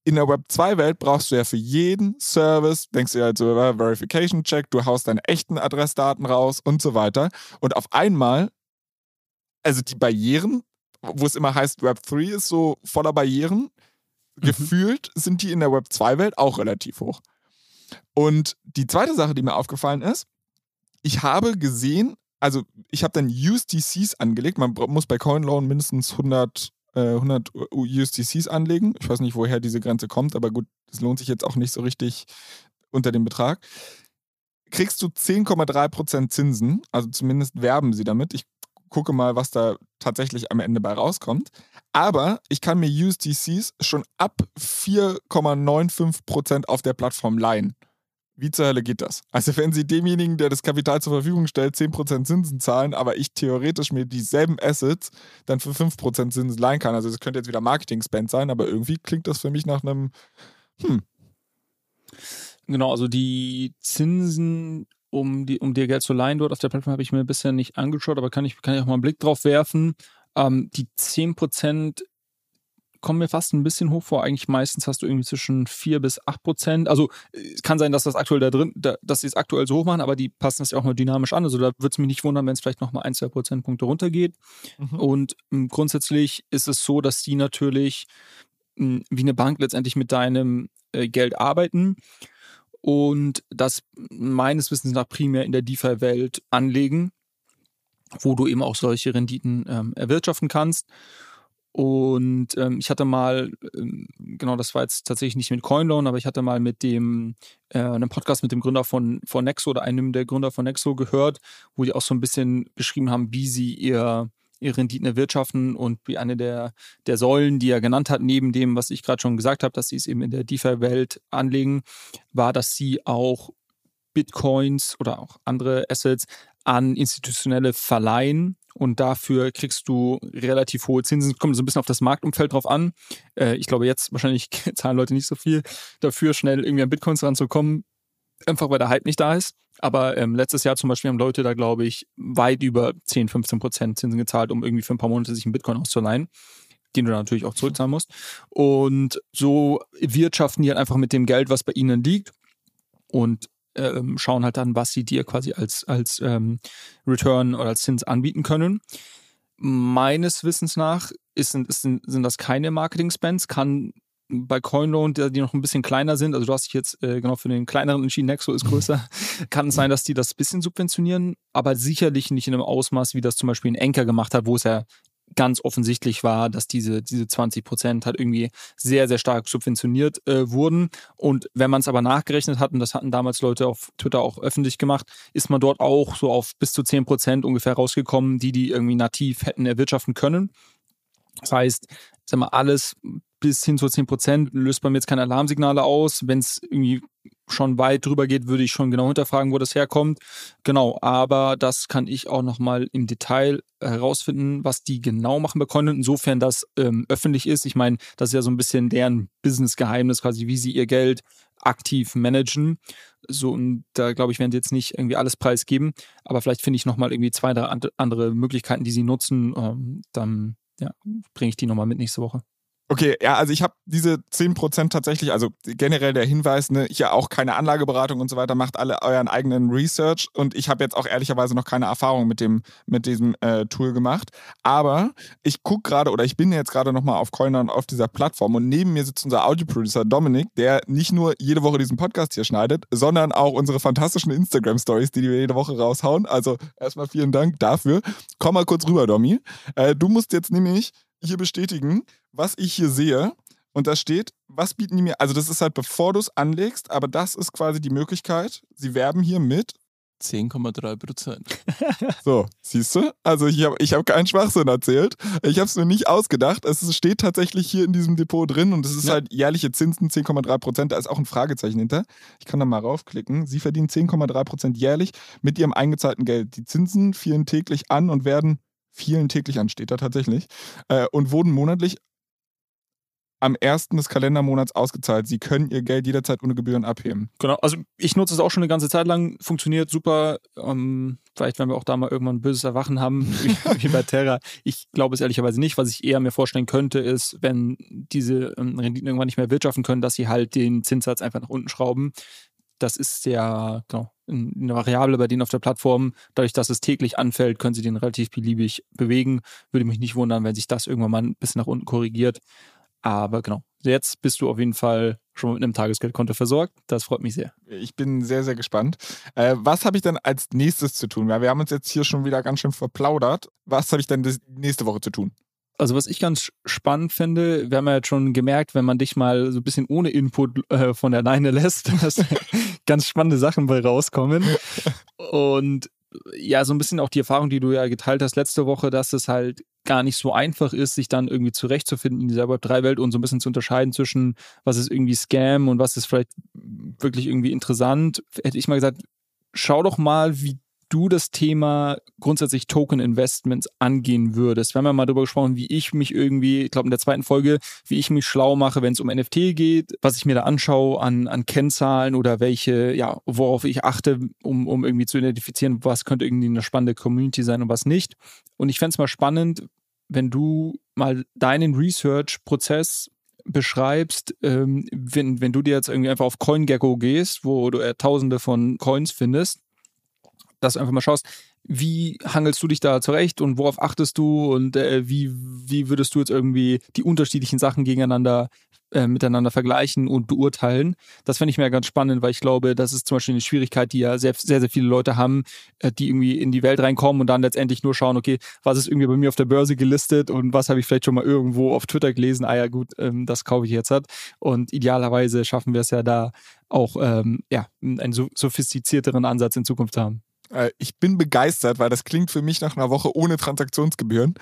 in der Web2-Welt brauchst du ja für jeden Service, denkst du ja halt so über Verification-Check, du haust deine echten Adressdaten raus und so weiter. Und auf einmal, also die Barrieren, wo es immer heißt, Web3 ist so voller Barrieren, gefühlt sind die in der Web2-Welt auch relativ hoch. Und die zweite Sache, die mir aufgefallen ist, ich habe gesehen, also ich habe dann USDCs angelegt, man muss bei CoinLoan mindestens 100 USDCs anlegen. Ich weiß nicht, woher diese Grenze kommt, aber gut, das lohnt sich jetzt auch nicht so richtig unter dem Betrag. Kriegst du 10,3% Zinsen, also zumindest werben sie damit. Ich gucke mal, was da tatsächlich am Ende bei rauskommt. Aber ich kann mir USDCs schon ab 4,95% auf der Plattform leihen. Wie zur Hölle geht das? Also wenn sie demjenigen, der das Kapital zur Verfügung stellt, 10% Zinsen zahlen, aber ich theoretisch mir dieselben Assets dann für 5% Zinsen leihen kann. Also das könnte jetzt wieder Marketing-Spend sein, aber irgendwie klingt das für mich nach einem Genau, also die Zinsen, um dir Geld zu leihen dort auf der Plattform, habe ich mir bisher nicht angeschaut, aber kann ich auch mal einen Blick drauf werfen. Die 10% kommen mir fast ein bisschen hoch vor. Eigentlich meistens hast du irgendwie zwischen 4-8%. Also es kann sein, dass das aktuell dass sie es aktuell so hoch machen, aber die passen das ja auch mal dynamisch an. Also da würde es mich nicht wundern, wenn es vielleicht nochmal 1-2 Prozentpunkte runtergeht. Und grundsätzlich ist es so, dass die natürlich wie eine Bank letztendlich mit deinem Geld arbeiten und das meines Wissens nach primär in der DeFi-Welt anlegen, wo du eben auch solche Renditen erwirtschaften kannst. Und ich hatte mal, genau, das war jetzt tatsächlich nicht mit CoinLoan, aber ich hatte mal mit dem einem Podcast mit dem Gründer von Nexo oder einem der Gründer von Nexo gehört, wo die auch so ein bisschen beschrieben haben, wie sie ihre Renditen erwirtschaften und wie eine der Säulen, die er genannt hat, neben dem, was ich gerade schon gesagt habe, dass sie es eben in der DeFi-Welt anlegen, war, dass sie auch Bitcoins oder auch andere Assets an institutionelle verleihen. Und dafür kriegst du relativ hohe Zinsen. Kommt so ein bisschen auf das Marktumfeld drauf an. Ich glaube, jetzt wahrscheinlich zahlen Leute nicht so viel dafür, schnell irgendwie an Bitcoins ranzukommen, einfach weil der Hype nicht da ist. Aber letztes Jahr zum Beispiel haben Leute da, glaube ich, weit über 10-15% Zinsen gezahlt, um irgendwie für ein paar Monate sich einen Bitcoin auszuleihen, den du natürlich auch zurückzahlen musst. Und so wirtschaften die halt einfach mit dem Geld, was bei ihnen liegt. Und schauen halt dann, was sie dir quasi als Return oder als Zins anbieten können. Meines Wissens nach sind das keine Marketing-Spends, kann bei CoinLoan, die noch ein bisschen kleiner sind, also du hast dich jetzt genau für den kleineren entschieden, Nexo ist größer, kann es sein, dass die das ein bisschen subventionieren, aber sicherlich nicht in einem Ausmaß, wie das zum Beispiel in Anker gemacht hat, wo es ja ganz offensichtlich war, dass diese 20% halt irgendwie sehr, sehr stark subventioniert wurden. Und wenn man es aber nachgerechnet hat, und das hatten damals Leute auf Twitter auch öffentlich gemacht, ist man dort auch so auf bis zu 10% ungefähr rausgekommen, die irgendwie nativ hätten erwirtschaften können. Das heißt, sag mal, alles bis hin zu 10% löst bei mir jetzt keine Alarmsignale aus. Wenn es irgendwie schon weit drüber geht, würde ich schon genau hinterfragen, wo das herkommt. Genau, aber das kann ich auch nochmal im Detail herausfinden, was die genau machen bei Coinloan, insofern das öffentlich ist. Ich meine, das ist ja so ein bisschen deren Business-Geheimnis quasi, wie sie ihr Geld aktiv managen. So, und da glaube ich, werden sie jetzt nicht irgendwie alles preisgeben, aber vielleicht finde ich nochmal irgendwie 2, 3 andere Möglichkeiten, die sie nutzen. Dann ja, bringe ich die nochmal mit nächste Woche. Okay, ja, also ich habe diese 10% tatsächlich, also generell der Hinweis, ne, hier auch keine Anlageberatung und so weiter, macht alle euren eigenen Research, und ich habe jetzt auch ehrlicherweise noch keine Erfahrung mit diesem Tool gemacht, aber ich gucke gerade, oder ich bin jetzt gerade nochmal auf Coinloan auf dieser Plattform, und neben mir sitzt unser Audio-Producer Dominik, der nicht nur jede Woche diesen Podcast hier schneidet, sondern auch unsere fantastischen Instagram-Stories, die wir jede Woche raushauen, also erstmal vielen Dank dafür. Komm mal kurz rüber, Domi. Du musst jetzt nämlich hier bestätigen, was ich hier sehe, und da steht, was bieten die mir, also das ist halt, bevor du es anlegst, aber das ist quasi die Möglichkeit, sie werben hier mit 10,3%. So, siehst du? Also ich hab keinen Schwachsinn erzählt. Ich habe es mir nicht ausgedacht. Es steht tatsächlich hier in diesem Depot drin, und es ist halt jährliche Zinsen, 10,3%. Da ist auch ein Fragezeichen hinter. Ich kann da mal raufklicken. Sie verdienen 10,3% jährlich mit ihrem eingezahlten Geld. Die Zinsen fielen täglich an und werden steht da tatsächlich, und wurden monatlich am 1. des Kalendermonats ausgezahlt. Sie können ihr Geld jederzeit ohne Gebühren abheben. Genau, also ich nutze es auch schon eine ganze Zeit lang, funktioniert super. Vielleicht werden wir auch da mal irgendwann ein böses Erwachen haben, wie bei Terra. Ich glaube es ehrlicherweise nicht. Was ich eher mir vorstellen könnte, ist, wenn diese Renditen irgendwann nicht mehr wirtschaften können, dass sie halt den Zinssatz einfach nach unten schrauben. Das ist ja genau eine Variable bei denen auf der Plattform. Dadurch, dass es täglich anfällt, können sie den relativ beliebig bewegen. Würde mich nicht wundern, wenn sich das irgendwann mal ein bisschen nach unten korrigiert. Aber genau, jetzt bist du auf jeden Fall schon mit einem Tagesgeldkonto versorgt. Das freut mich sehr. Ich bin sehr, sehr gespannt. Was habe ich denn als nächstes zu tun? Ja, wir haben uns jetzt hier schon wieder ganz schön verplaudert. Was habe ich denn nächste Woche zu tun? Also was ich ganz spannend finde, wir haben ja jetzt schon gemerkt, wenn man dich mal so ein bisschen ohne Input von der Leine lässt, dass ganz spannende Sachen bei rauskommen. Und ja, so ein bisschen auch die Erfahrung, die du ja geteilt hast letzte Woche, dass es halt gar nicht so einfach ist, sich dann irgendwie zurechtzufinden in dieser Web3-Welt und so ein bisschen zu unterscheiden zwischen, was ist irgendwie Scam und was ist vielleicht wirklich irgendwie interessant. Hätte ich mal gesagt, schau doch mal, wie du das Thema grundsätzlich Token-Investments angehen würdest. Wir haben ja mal darüber gesprochen, wie ich mich irgendwie, ich glaube in der 2. Folge, wie ich mich schlau mache, wenn es um NFT geht, was ich mir da anschaue an Kennzahlen oder welche, ja, worauf ich achte, um irgendwie zu identifizieren, was könnte irgendwie eine spannende Community sein und was nicht. Und ich fände es mal spannend, wenn du mal deinen Research-Prozess beschreibst, wenn du dir jetzt irgendwie einfach auf CoinGecko gehst, wo du tausende von Coins findest, dass du einfach mal schaust, wie hangelst du dich da zurecht und worauf achtest du und wie würdest du jetzt irgendwie die unterschiedlichen Sachen gegeneinander miteinander vergleichen und beurteilen. Das fände ich mir ganz spannend, weil ich glaube, das ist zum Beispiel eine Schwierigkeit, die ja sehr, sehr, sehr viele Leute haben, die irgendwie in die Welt reinkommen und dann letztendlich nur schauen, okay, was ist irgendwie bei mir auf der Börse gelistet und was habe ich vielleicht schon mal irgendwo auf Twitter gelesen, ah ja gut, das kaufe ich jetzt halt. Und idealerweise schaffen wir es ja da auch einen sophistizierteren Ansatz in Zukunft zu haben. Ich bin begeistert, weil das klingt für mich nach einer Woche ohne Transaktionsgebühren.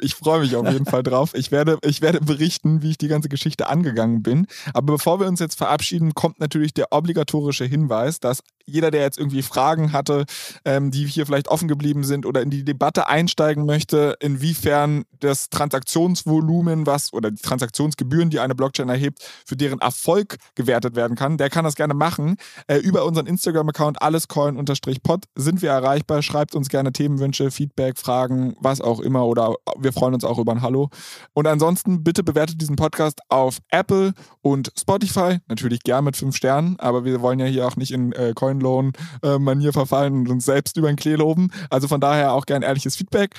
Ich freue mich auf jeden Fall drauf. Ich werde berichten, wie ich die ganze Geschichte angegangen bin. Aber bevor wir uns jetzt verabschieden, kommt natürlich der obligatorische Hinweis, dass jeder, der jetzt irgendwie Fragen hatte, die hier vielleicht offen geblieben sind oder in die Debatte einsteigen möchte, inwiefern das Transaktionsvolumen, was oder die Transaktionsgebühren, die eine Blockchain erhebt, für deren Erfolg gewertet werden kann, der kann das gerne machen. Über unseren Instagram-Account allescoin_pod sind wir erreichbar. Schreibt uns gerne Themenwünsche, Feedback, Fragen, was auch immer, oder wir freuen uns auch über ein Hallo. Und ansonsten bitte bewertet diesen Podcast auf Apple und Spotify, natürlich gern mit 5 Sternen, aber wir wollen ja hier auch nicht in CoinLoan-Manier verfallen und uns selbst über den Klee loben. Also von daher auch gern ehrliches Feedback.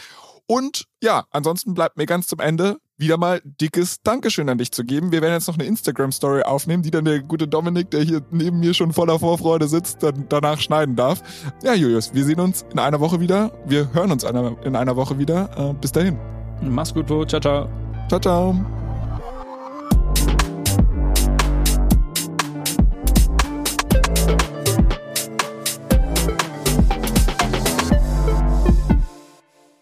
Und ja, ansonsten bleibt mir ganz zum Ende wieder mal dickes Dankeschön an dich zu geben. Wir werden jetzt noch eine Instagram-Story aufnehmen, die dann der gute Dominik, der hier neben mir schon voller Vorfreude sitzt, dann danach schneiden darf. Ja, Julius, wir sehen uns in einer Woche wieder. Wir hören uns in einer Woche wieder. Bis dahin. Mach's gut, ciao, ciao. Ciao, ciao.